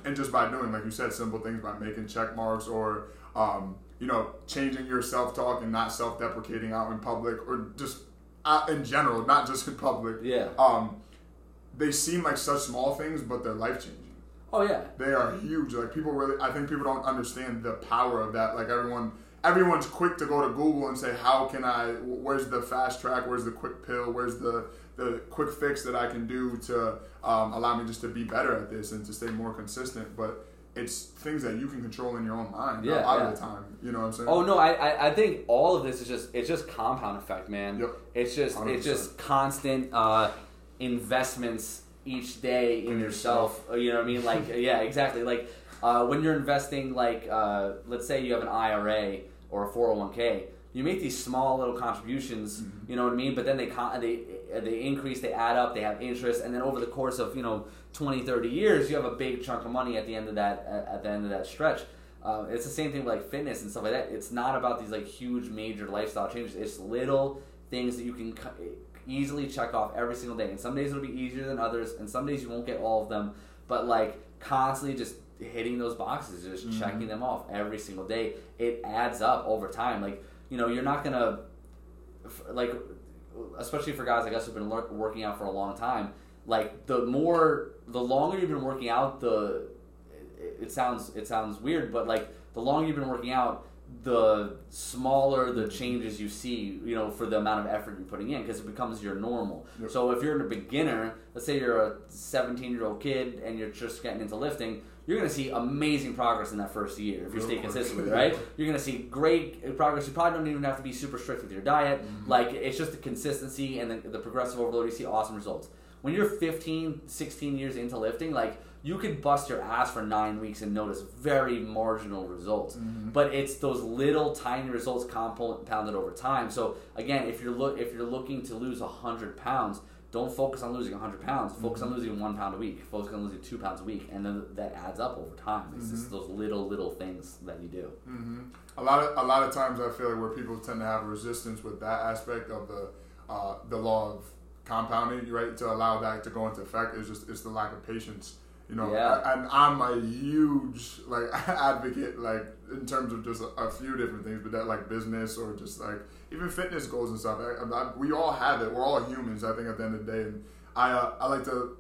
and just by doing, like you said, simple things, by making check marks or, um, you know, changing your self-talk and not self-deprecating out in public, or just out in general, not just in public. Yeah. Um, they seem like such small things, but they're life-changing. Oh, yeah. They are huge. Like, people really, I think people don't understand the power of that. Like, everyone, everyone's quick to go to Google and say, how can I, where's the fast track? Where's the quick pill? Where's the, the quick fix that I can do to um, allow me just to be better at this and to stay more consistent? But it's things that you can control in your own mind yeah, a lot yeah. of the time. You know what I'm saying? Oh, no, I, I I think all of this is just, it's just compound effect, man. Yep. It's just one hundred percent. It's just constant uh, investments each day in, in yourself. yourself. You know what I mean? Like, yeah, exactly. Like, uh, when you're investing, like, uh, let's say you have an I R A or a four oh one k, you make these small little contributions, mm-hmm. you know what I mean? But then they con- they they increase, they add up, they have interest, and then over the course of, you know, twenty, thirty years, you have a big chunk of money at the end of that at the end of that stretch. Uh, it's the same thing with like fitness and stuff like that. It's not about these like huge major lifestyle changes. It's little things that you can easily check off every single day. And some days it'll be easier than others, and some days you won't get all of them. But like constantly just hitting those boxes, just mm-hmm. checking them off every single day, it adds up over time. Like, you know, you're not gonna like, especially for guys like us who've been working out for a long time. Like the more, the longer you've been working out, the it, it sounds it sounds weird, but like the longer you've been working out, the smaller the changes you see, you know, for the amount of effort you're putting in, because it becomes your normal. Yep. So if you're a beginner, let's say you're a seventeen year old kid and you're just getting into lifting, you're going to see amazing progress in that first year if you stay consistent with it, right? You're going to see great progress. You probably don't even have to be super strict with your diet. Mm-hmm. Like, it's just the consistency and the, the progressive overload. You see awesome results. When you're fifteen, sixteen years into lifting, like, you could bust your ass for nine weeks and notice very marginal results. Mm-hmm. But it's those little tiny results compounded over time. So again, if you're look if you're looking to lose one hundred pounds, don't focus on losing one hundred pounds. Focus mm-hmm. on losing one pound a week. Focus on losing two pounds a week. And then that adds up over time. It's mm-hmm. just those little, little things that you do. Mm-hmm. A lot of a lot of times I feel like where people tend to have resistance with that aspect of the uh, the law of compounding, right? To allow that to go into effect is just it's the lack of patience. You know, yeah. And I'm a huge like advocate, like in terms of just a, a few different things, but that like business or just like even fitness goals and stuff. I, I, we all have it. We're all humans, I think, at the end of the day. And I uh, I like to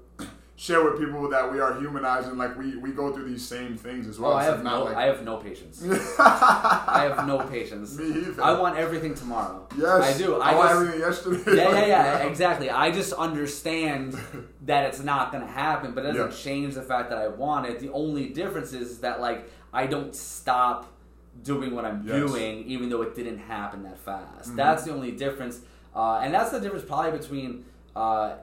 share with people that we are humanizing. Like we, we go through these same things as well. Oh, I have not no like... I have no patience. I have no patience. Me either. I want everything tomorrow. Yes, I do. I, I want just, everything yesterday. Yeah, yeah, yeah. Now. Exactly. I just understand. That it's not going to happen, but it doesn't yeah. change the fact that I want it. The only difference is that, like, I don't stop doing what I'm yes. doing, even though it didn't happen that fast. Mm-hmm. That's the only difference, uh, and that's the difference probably between uh,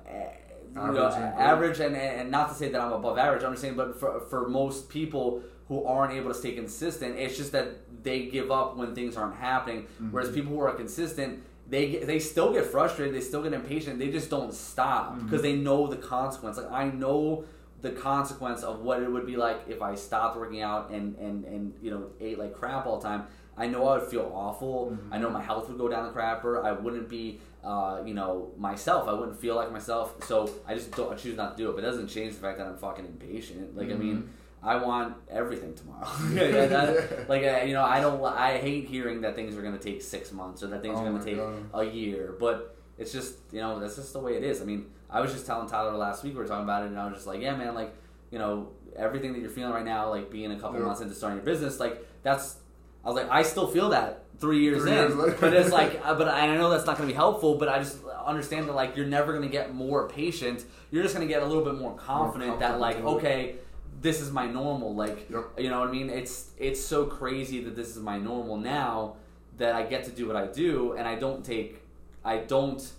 average, you know, and, average and, and not to say that I'm above average. I'm just saying, but for for most people who aren't able to stay consistent, it's just that they give up when things aren't happening. Mm-hmm. Whereas people who are consistent. They get, they still get frustrated. They still get impatient. They just don't stop because mm-hmm. they know the consequence. Like, I know the consequence of what it would be like if I stopped working out and, and, and you know, ate like crap all the time. I know I would feel awful. Mm-hmm. I know my health would go down the crapper. I wouldn't be, uh, you know, myself. I wouldn't feel like myself. So I just don't. I choose not to do it. But it doesn't change the fact that I'm fucking impatient. Like, mm-hmm. I mean, I want everything tomorrow. yeah, that, like, you know, I don't. I hate hearing that things are going to take six months or that things oh are going to take God. a year. But it's just, you know, that's just the way it is. I mean, I was just telling Tyler last week we were talking about it, and I was just like, yeah, man, like, you know, everything that you're feeling right now, like being a couple yeah. months into starting your business, like that's. I was like, I still feel that three years three in, years but it's like, but I know that's not going to be helpful. But I just understand that, like, you're never going to get more patient. You're just going to get a little bit more confident, more confident that, like, okay. This is my normal, like, yep. you know what I mean? It's it's so crazy that this is my normal now that I get to do what I do, and I don't take, I don't,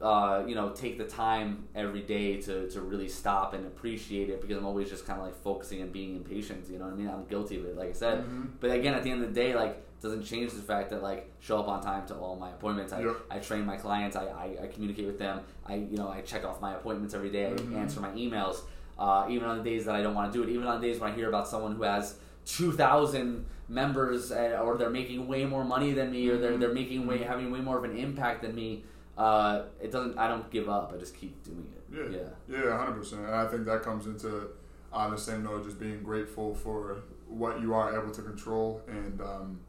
uh, you know, take the time every day to, to really stop and appreciate it because I'm always just kind of, like, focusing and being impatient, you know what I mean? I'm guilty of it, like I said. Mm-hmm. But again, at the end of the day, like, it doesn't change the fact that, like, show up on time to all my appointments. I, yep. I train my clients. I, I, I communicate with them. I, you know, I check off my appointments every day. Mm-hmm. I answer my emails. Uh, even on the days that I don't want to do it, even on the days when I hear about someone who has two thousand members and, or they're making way more money than me or they're, they're making way having way more of an impact than me, uh, it doesn't. I don't give up. I just keep doing it. Yeah, yeah, yeah one hundred percent. And I think that comes into uh, the same note, just being grateful for what you are able to control and um,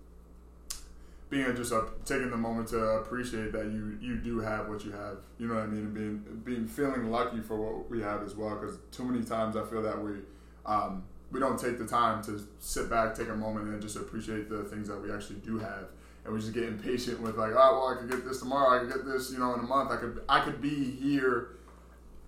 being just uh, taking the moment to appreciate that you, you do have what you have, you know what I mean, and being being feeling lucky for what we have as well, because too many times I feel that we um, we don't take the time to sit back, take a moment, and just appreciate the things that we actually do have, and we just get impatient with like, oh well, I could get this tomorrow, I could get this, you know, in a month, I could I could be here,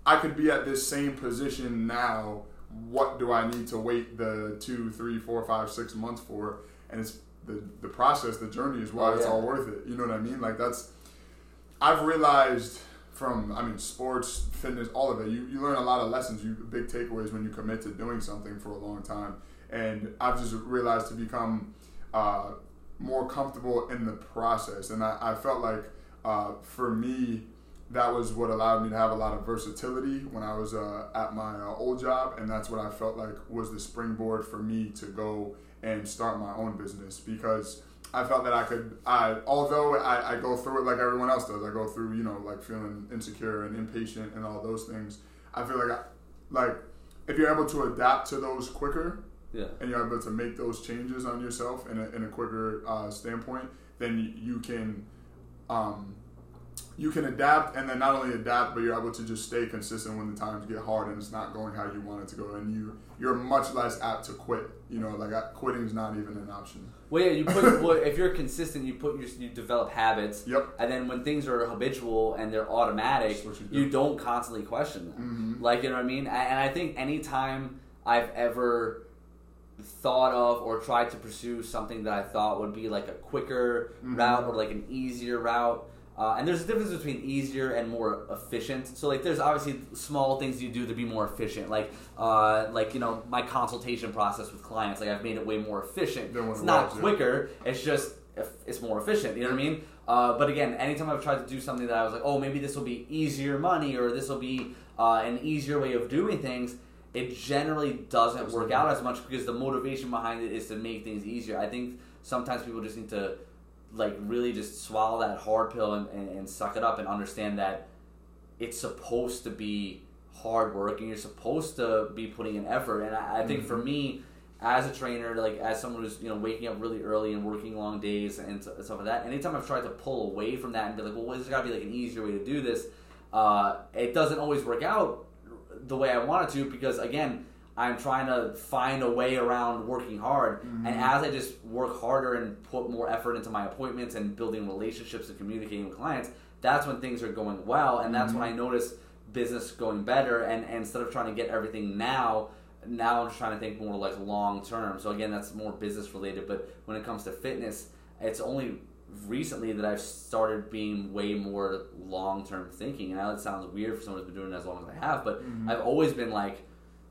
I could be at this same position now. What do I need to wait the two, three, four, five, six months for? And it's The, the process, the journey is why oh, it's yeah. all worth it. You know what I mean? Like that's, I've realized from, I mean, sports, fitness, all of it, you, you learn a lot of lessons, you big takeaways when you commit to doing something for a long time. And I've just realized to become uh, more comfortable in the process. And I, I felt like uh, for me, that was what allowed me to have a lot of versatility when I was uh, at my uh, old job. And that's what I felt like was the springboard for me to go and start my own business, because I felt that I could, I although I, I go through it like everyone else does, I go through, you know, like feeling insecure and impatient and all those things. I feel like, I, like if you're able to adapt to those quicker yeah. and you're able to make those changes on yourself in a, in a quicker uh, standpoint, then you can, um, you can adapt, and then not only adapt, but you're able to just stay consistent when the times get hard and it's not going how you want it to go, and you, you're much less apt to quit. You know, like I, quitting's not even an option. Well, yeah, you put well, if you're consistent, you put your, you develop habits. Yep. And then when things are habitual and they're automatic, you, do. you don't constantly question them. Mm-hmm. Like, you know what I mean? And I think any time I've ever thought of or tried to pursue something that I thought would be like a quicker mm-hmm. route or like an easier route. Uh, and there's a difference between easier and more efficient. So, like, there's obviously small things you do to be more efficient. Like, uh, like you know, my consultation process with clients, like, I've made it way more efficient. It's not quicker. It. It's just, it's more efficient. You know what I mean? Uh, but, again, anytime I've tried to do something that I was like, oh, maybe this will be easier money or this will be uh, an easier way of doing things, it generally doesn't Absolutely. work out as much because the motivation behind it is to make things easier. I think sometimes people just need to, like, really just swallow that hard pill and, and, and suck it up and understand that it's supposed to be hard work and you're supposed to be putting in effort. And I, I think mm-hmm. for me, as a trainer, like as someone who's, you know, waking up really early and working long days and stuff like that, anytime I've tried to pull away from that and be like, well, there's got to be like an easier way to do this, uh, it doesn't always work out the way I want it to because, again, I'm trying to find a way around working hard. Mm-hmm. And as I just work harder and put more effort into my appointments and building relationships and communicating with clients, that's when things are going well. And that's mm-hmm. when I notice business going better. And, and instead of trying to get everything now, now I'm just trying to think more like long term. So again, that's more business related. But when it comes to fitness, it's only recently that I've started being way more long term thinking. And I know it sounds weird for someone who's been doing it as long as I have, but mm-hmm. I've always been like,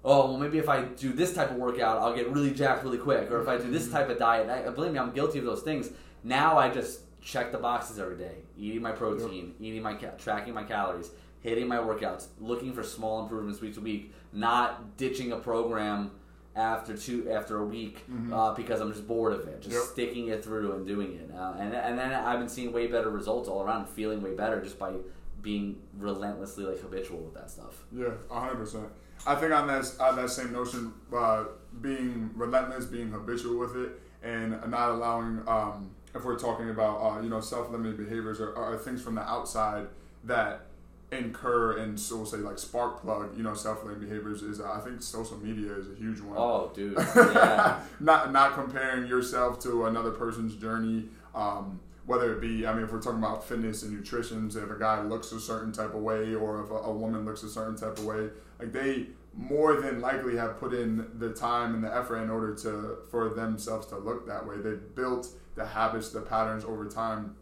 oh, well, maybe if I do this type of workout, I'll get really jacked really quick. Or if I do this type of diet, I, believe me, I'm guilty of those things. Now I just check the boxes every day, eating my protein, yep. eating my tracking my calories, hitting my workouts, looking for small improvements week to week, not ditching a program after two after a week mm-hmm. uh, because I'm just bored of it, just yep. sticking it through and doing it. Uh, and and then I've been seeing way better results all around, feeling way better just by being relentlessly like habitual with that stuff. Yeah, one hundred percent. I think on that on that same notion, uh, being relentless, being habitual with it, and not allowing. Um, if we're talking about uh, you know self-limiting behaviors or, or things from the outside that incur and so we'll say like spark plug you know self-limiting behaviors is uh, I think social media is a huge one. Oh, dude. Yeah. not not comparing yourself to another person's journey. Um, Whether it be, I mean, if we're talking about fitness and nutrition, so if a guy looks a certain type of way or if a, a woman looks a certain type of way, like they more than likely have put in the time and the effort in order to for themselves to look that way. They've built the habits, the patterns over time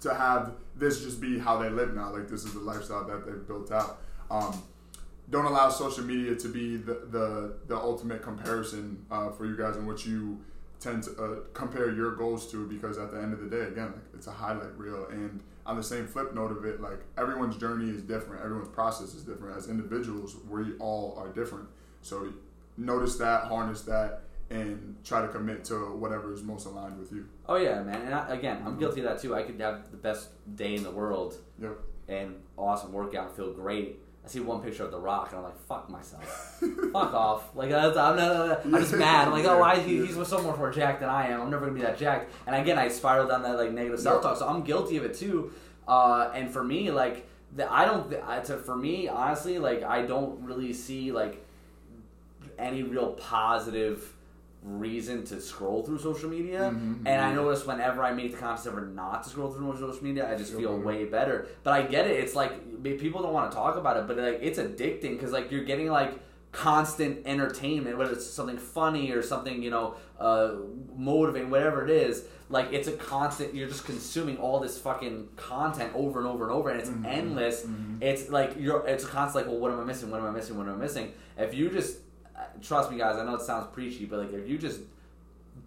to have this just be how they live now. Like this is the lifestyle that they've built out. Um, don't allow social media to be the, the, the ultimate comparison uh, for you guys and what you tend to uh, compare your goals to, because at the end of the day, again, like, it's a highlight reel. And on the same flip note of it, like everyone's journey is different. Everyone's process is different. As individuals, we all are different. So notice that, harness that, and try to commit to whatever is most aligned with you. Oh, yeah, man. And I, again, I'm mm-hmm. guilty of that too. I could have the best day in the world yep. and awesome workout, feel great. I see one picture of The Rock, and I'm like, fuck myself. Fuck off. Like, I'm, not, I'm just mad. I'm like, oh, I, he, he's so much more jacked than I am. I'm never going to be that jacked. And again, I spiral down that, like, negative self-talk. So I'm guilty of it, too. Uh, and for me, like, the, I don't, I, to, for me, honestly, like, I don't really see, like, any real positive reason to scroll through social media mm-hmm, and I notice whenever I make the conscious effort not to scroll through social media, I just feel better. way better. But I get it, it's like people don't want to talk about it, but like it's addicting because like you're getting like constant entertainment, whether it's something funny or something, you know, uh, motivating, whatever it is. Like it's a constant, you're just consuming all this fucking content over and over and over, and it's mm-hmm. endless. Mm-hmm. It's like you're, it's constant. Like, well, what am I missing? What am I missing? What am I missing? If you just Trust me, guys, I know it sounds preachy, but like if you just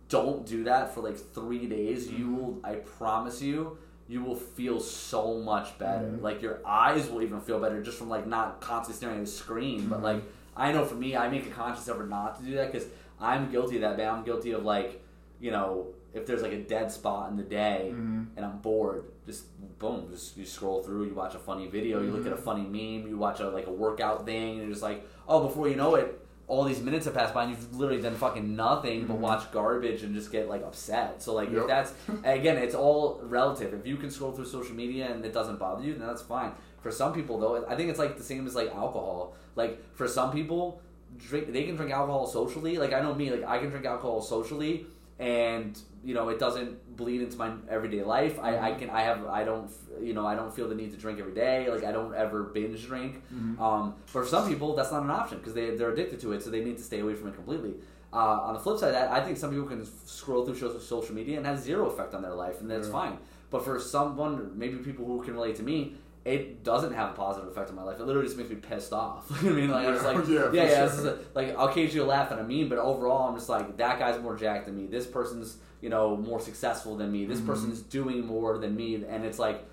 don't do that for like three days, mm-hmm. you will, I promise you, you will feel so much better. Mm-hmm. Like your eyes will even feel better just from like not constantly staring at the screen. Mm-hmm. But like I know for me, I make a conscious effort not to do that because I'm guilty of that, man. I'm guilty of like, you know, if there's like a dead spot in the day mm-hmm. and I'm bored, just boom, just you scroll through, you watch a funny video, you mm-hmm. look at a funny meme, you watch a like a workout thing, and you're just like, oh, before you know it, all these minutes have passed by and you've literally done fucking nothing but watch garbage and just get like upset. So like yep. if that's, again, it's all relative. If you can scroll through social media and it doesn't bother you, then that's fine. For some people though, I think it's like the same as like alcohol. Like for some people, drink they can drink alcohol socially. Like I know me, like I can drink alcohol socially and you know, it doesn't bleed into my everyday life. Mm-hmm. I, I can, I have, I don't, you know, I don't feel the need to drink every day. Like, I don't ever binge drink. Mm-hmm. Um, for some people, that's not an option because they, they're addicted to it, so they need to stay away from it completely. Uh, on the flip side of that, I think some people can scroll through social media and has zero effect on their life, and that's right. fine. But for someone, maybe people who can relate to me, it doesn't have a positive effect on my life. It literally just makes me pissed off. I mean, like, I'm just like, yeah, yeah, yeah sure. a, like, I'll occasionally laugh at a meme, but overall, I'm just like, that guy's more jacked than me. This person's, you know, more successful than me. This mm-hmm. person's doing more than me. And it's like,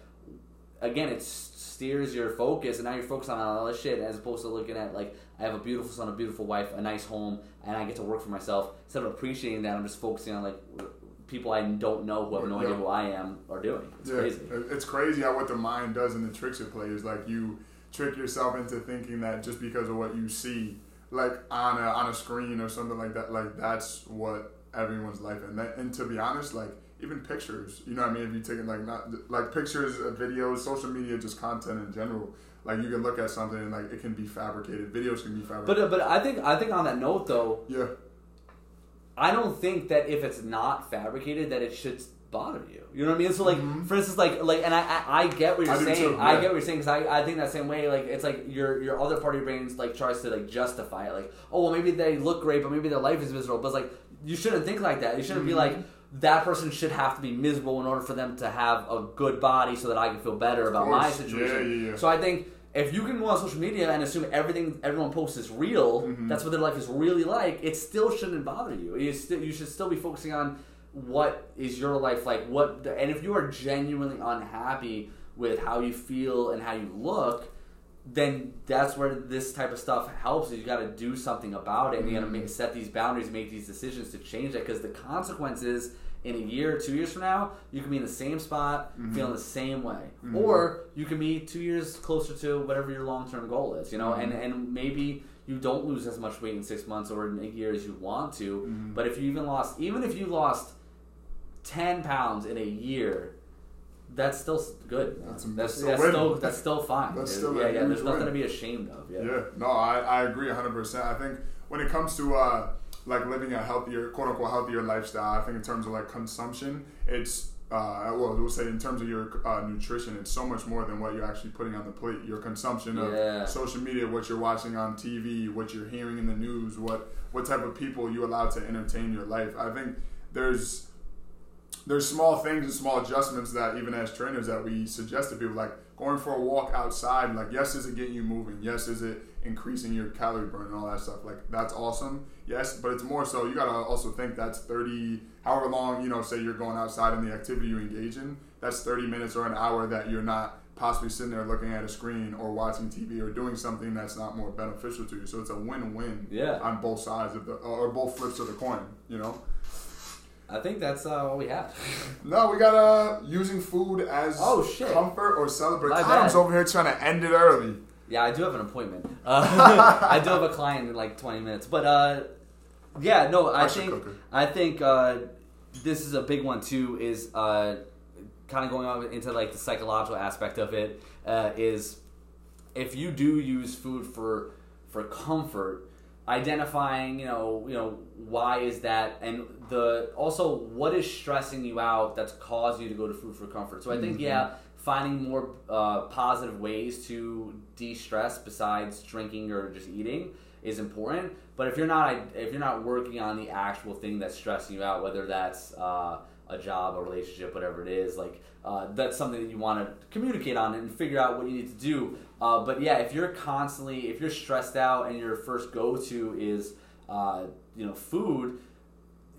again, it steers your focus, and now you're focused on all this shit as opposed to looking at, like, I have a beautiful son, a beautiful wife, a nice home, and I get to work for myself. Instead of appreciating that, I'm just focusing on, like, people I don't know who have no yeah. idea who I am are doing. It's yeah. crazy. It's crazy how what the mind does and the tricks it plays. Like, you trick yourself into thinking that just because of what you see, like on a on a screen or something like that, like that's what everyone's life. And that, and to be honest, like even pictures, you know what I mean? If you take it like not like pictures, videos, social media, just content in general. Like, you can look at something and like it can be fabricated. Videos can be fabricated. But but I think I think on that note though. Yeah. I don't think that if it's not fabricated that it should bother you. You know what I mean? So like, mm-hmm. for instance, like, like, and I, I, I get what you're I saying. Too, yeah. I get what you're saying because I, I think that same way. Like, it's like your, your other part of your brain like tries to like justify it. Like, oh well, maybe they look great, but maybe their life is miserable. But it's like, you shouldn't think like that. You shouldn't mm-hmm. be like, that person should have to be miserable in order for them to have a good body so that I can feel better about my situation. Yeah, yeah. So I think, if you can go on social media and assume everything everyone posts is real, mm-hmm. that's what their life is really like, it still shouldn't bother you. You, st- you should still be focusing on what is your life like. What, the, and if you are genuinely unhappy with how you feel and how you look, then that's where this type of stuff helps. You got to do something about it. Mm-hmm. You got to make, set these boundaries, make these decisions to change that, because the consequences in a year or two years from now, you can be in the same spot, mm-hmm. feeling the same way. Mm-hmm. Or you can be two years closer to whatever your long-term goal is, you know, mm-hmm. and, and maybe you don't lose as much weight in six months or in a year as you want to, mm-hmm. but if you even lost, even if you lost ten pounds in a year, that's still good. That's, that's, still that's, still, that's still fine. That's still yeah, yeah, there's nothing win. to be ashamed of. Yeah, yeah. No, I, I agree one hundred percent. I think when it comes to... Uh, like living a healthier, quote unquote, healthier lifestyle. I think in terms of like consumption, it's, uh, well, we'll say in terms of your uh, nutrition, it's so much more than what you're actually putting on the plate. Your consumption of yeah. social media, what you're watching on T V, what you're hearing in the news, what, what type of people you allow to entertain your life. I think there's there's small things and small adjustments that even as trainers that we suggest to people, like going for a walk outside, like yes, is it getting you moving? Yes, is it increasing your calorie burn and all that stuff? Like that's awesome, yes, but it's more so you gotta also think that's thirty, however long, you know, say you're going outside and the activity you engage in, that's thirty minutes or an hour that you're not possibly sitting there looking at a screen or watching T V or doing something that's not more beneficial to you. So it's a win-win yeah. on both sides of the, or both flips of the coin, you know? I think that's uh, all we have. No, we got uh, using food as oh, shit. comfort or celebrate. Adam's over here trying to end it early. Yeah, I do have an appointment. Uh, I do have a client in like twenty minutes. But uh, yeah, no, I, I think I think uh, this is a big one too. Is uh, kind of going on into like the psychological aspect of it. Uh, is if you do use food for for comfort, identifying, you know, you know, why is that, and the also what is stressing you out that's caused you to go to food for comfort. So I think mm-hmm. yeah. finding more uh, positive ways to de-stress besides drinking or just eating is important. But if you're not if you're not working on the actual thing that's stressing you out, whether that's uh, a job, a relationship, whatever it is, like uh, that's something that you want to communicate on and figure out what you need to do. Uh, but yeah, if you're constantly if you're stressed out and your first go-to is uh, you know food.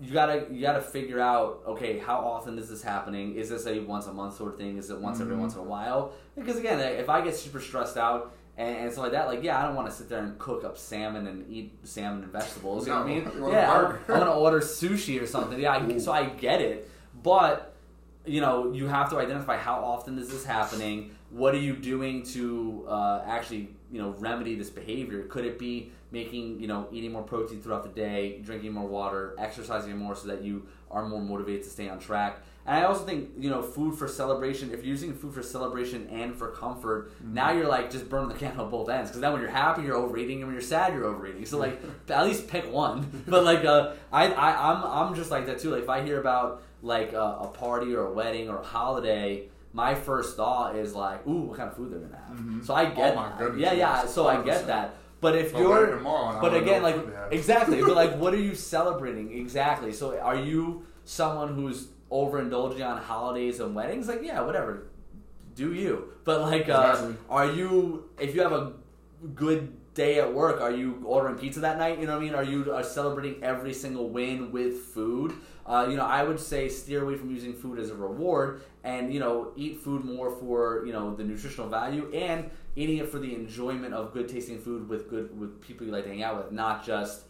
You gotta you gotta figure out, okay, how often is this happening? Is this a once a month sort of thing? Is it once mm-hmm. every once in a while? Because again, if I get super stressed out and, and stuff like that, like yeah, I don't want to sit there and cook up salmon and eat salmon and vegetables. You no, know what I mean? Yeah, I'm, I'm gonna order sushi or something. Yeah, I, so I get it, but you know, you have to identify how often is this happening. What are you doing to uh, actually, you know, remedy this behavior? Could it be making, you know, eating more protein throughout the day, drinking more water, exercising more so that you are more motivated to stay on track? And I also think, you know, food for celebration, if you're using food for celebration and for comfort, mm-hmm. now you're like just burning the candle at both ends. Because now when you're happy, you're overeating, and when you're sad, you're overeating. So like, at least pick one. But like, uh, I, I, I'm, I'm just like that too. Like if I hear about like a, a party or a wedding or a holiday, my first thought is like, ooh, what kind of food they're gonna have. Mm-hmm. So I get, oh my goodness, yeah, yeah. So one hundred percent I get that. But if but you're, tomorrow, but again, like exactly. But like, what are you celebrating exactly? So are you someone who's overindulging on holidays and weddings? Like, yeah, whatever, do you. But like, uh, are you? If you have a good day at work, are you ordering pizza that night? You know what I mean? Are you are celebrating every single win with food? Uh, you know, I would say steer away from using food as a reward, and you know, eat food more for you know the nutritional value and eating it for the enjoyment of good tasting food with good with people you like to hang out with, not just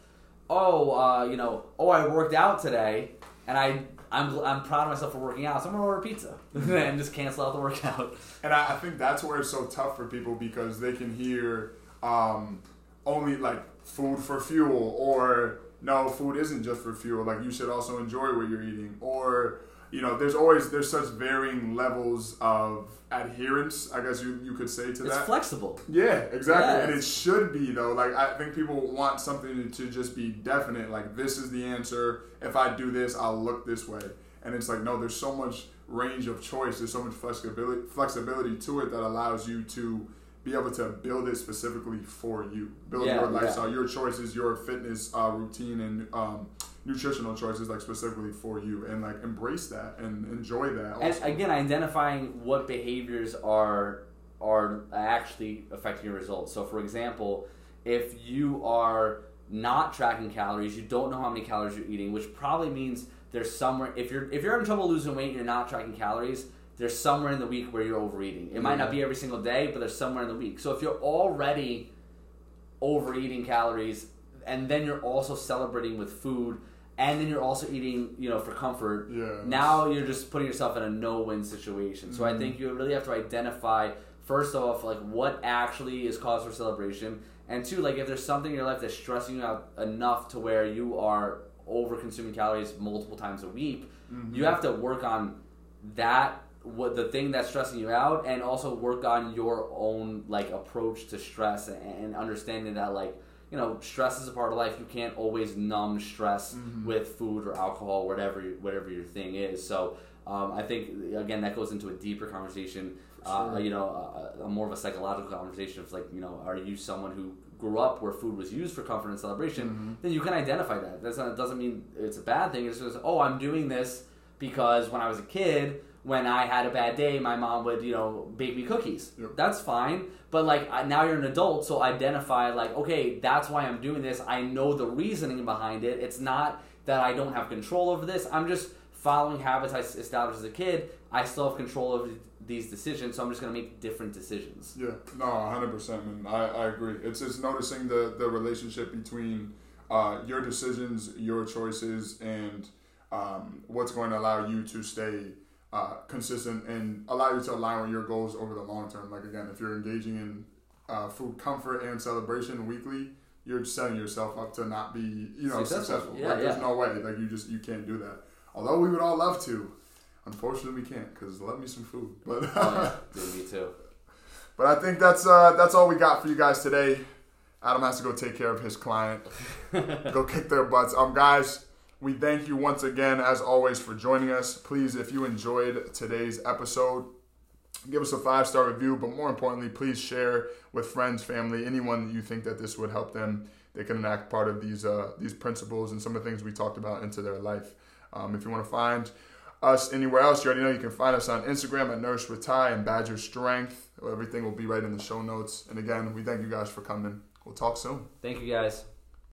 oh uh, you know oh I worked out today and I I'm I'm proud of myself for working out, so I'm gonna order pizza and just cancel out the workout. And I, I think that's where it's so tough for people because they can hear um, only like food for fuel or no, food isn't just for fuel. Like you should also enjoy what you're eating, or you know, there's always there's such varying levels of adherence, I guess you, you could say to it's that. It's flexible. Yeah, exactly, yeah. And it should be though. Like I think people want something to just be definite. Like this is the answer. If I do this, I'll look this way. And it's like no, there's so much range of choice. There's so much flexibility flexibility to it that allows you to be able to build it specifically for you. Build yeah, your lifestyle, yeah. your choices, your fitness uh, routine, and um, nutritional choices like specifically for you. And like embrace that and enjoy that. Also. And again, identifying what behaviors are are actually affecting your results. So for example, if you are not tracking calories, you don't know how many calories you're eating, which probably means there's somewhere, if you're, if you're having trouble losing weight and you're not tracking calories, there's somewhere in the week where you're overeating. It might not be every single day, but there's somewhere in the week. So if you're already overeating calories, and then you're also celebrating with food, and then you're also eating, you know, for comfort, yes. now you're just putting yourself in a no-win situation. So mm-hmm. I think you really have to identify, first off, like what actually is cause for celebration, and two, like if there's something in your life that's stressing you out enough to where you are over-consuming calories multiple times a week, mm-hmm. you have to work on that. What the thing that's stressing you out, and also work on your own like approach to stress and, and understanding that like you know stress is a part of life. You can't always numb stress mm-hmm. with food or alcohol, whatever whatever your thing is. So um, I think again that goes into a deeper conversation, sure. uh, you know, a, a more of a psychological conversation of like you know, are you someone who grew up where food was used for comfort and celebration? Mm-hmm. Then you can identify that. That's not, it doesn't mean it's a bad thing. It's just oh, I'm doing this because when I was a kid. When I had a bad day, my mom would, you know, bake me cookies. Yep. That's fine. But, like, I, now you're an adult, so identify, like, okay, that's why I'm doing this. I know the reasoning behind it. It's not that I don't have control over this. I'm just following habits I established as a kid. I still have control over these decisions, so I'm just going to make different decisions. Yeah. No, one hundred percent. Man. I, I agree. It's just noticing the, the relationship between uh, your decisions, your choices, and um, what's going to allow you to stay Uh, consistent and allow you to align with your goals over the long term. Like again, if you're engaging in uh, food comfort and celebration weekly, you're setting yourself up to not be, you know, successful. successful. Yeah, like yeah. There's no way. Like you just you can't do that. Although we would all love to, unfortunately we can't because love me some food. But oh, yeah. Dude, me too. But I think that's uh, that's all we got for you guys today. Adam has to go take care of his client. Go kick their butts, um, guys. We thank you once again, as always, for joining us. Please, if you enjoyed today's episode, give us a five-star review. But more importantly, please share with friends, family, anyone that you think that this would help them. They can enact part of these uh, these principles and some of the things we talked about into their life. Um, if you want to find us anywhere else, you already know you can find us on Instagram at Nurse Retie and Badger Strength. Everything will be right in the show notes. And again, we thank you guys for coming. We'll talk soon. Thank you, guys.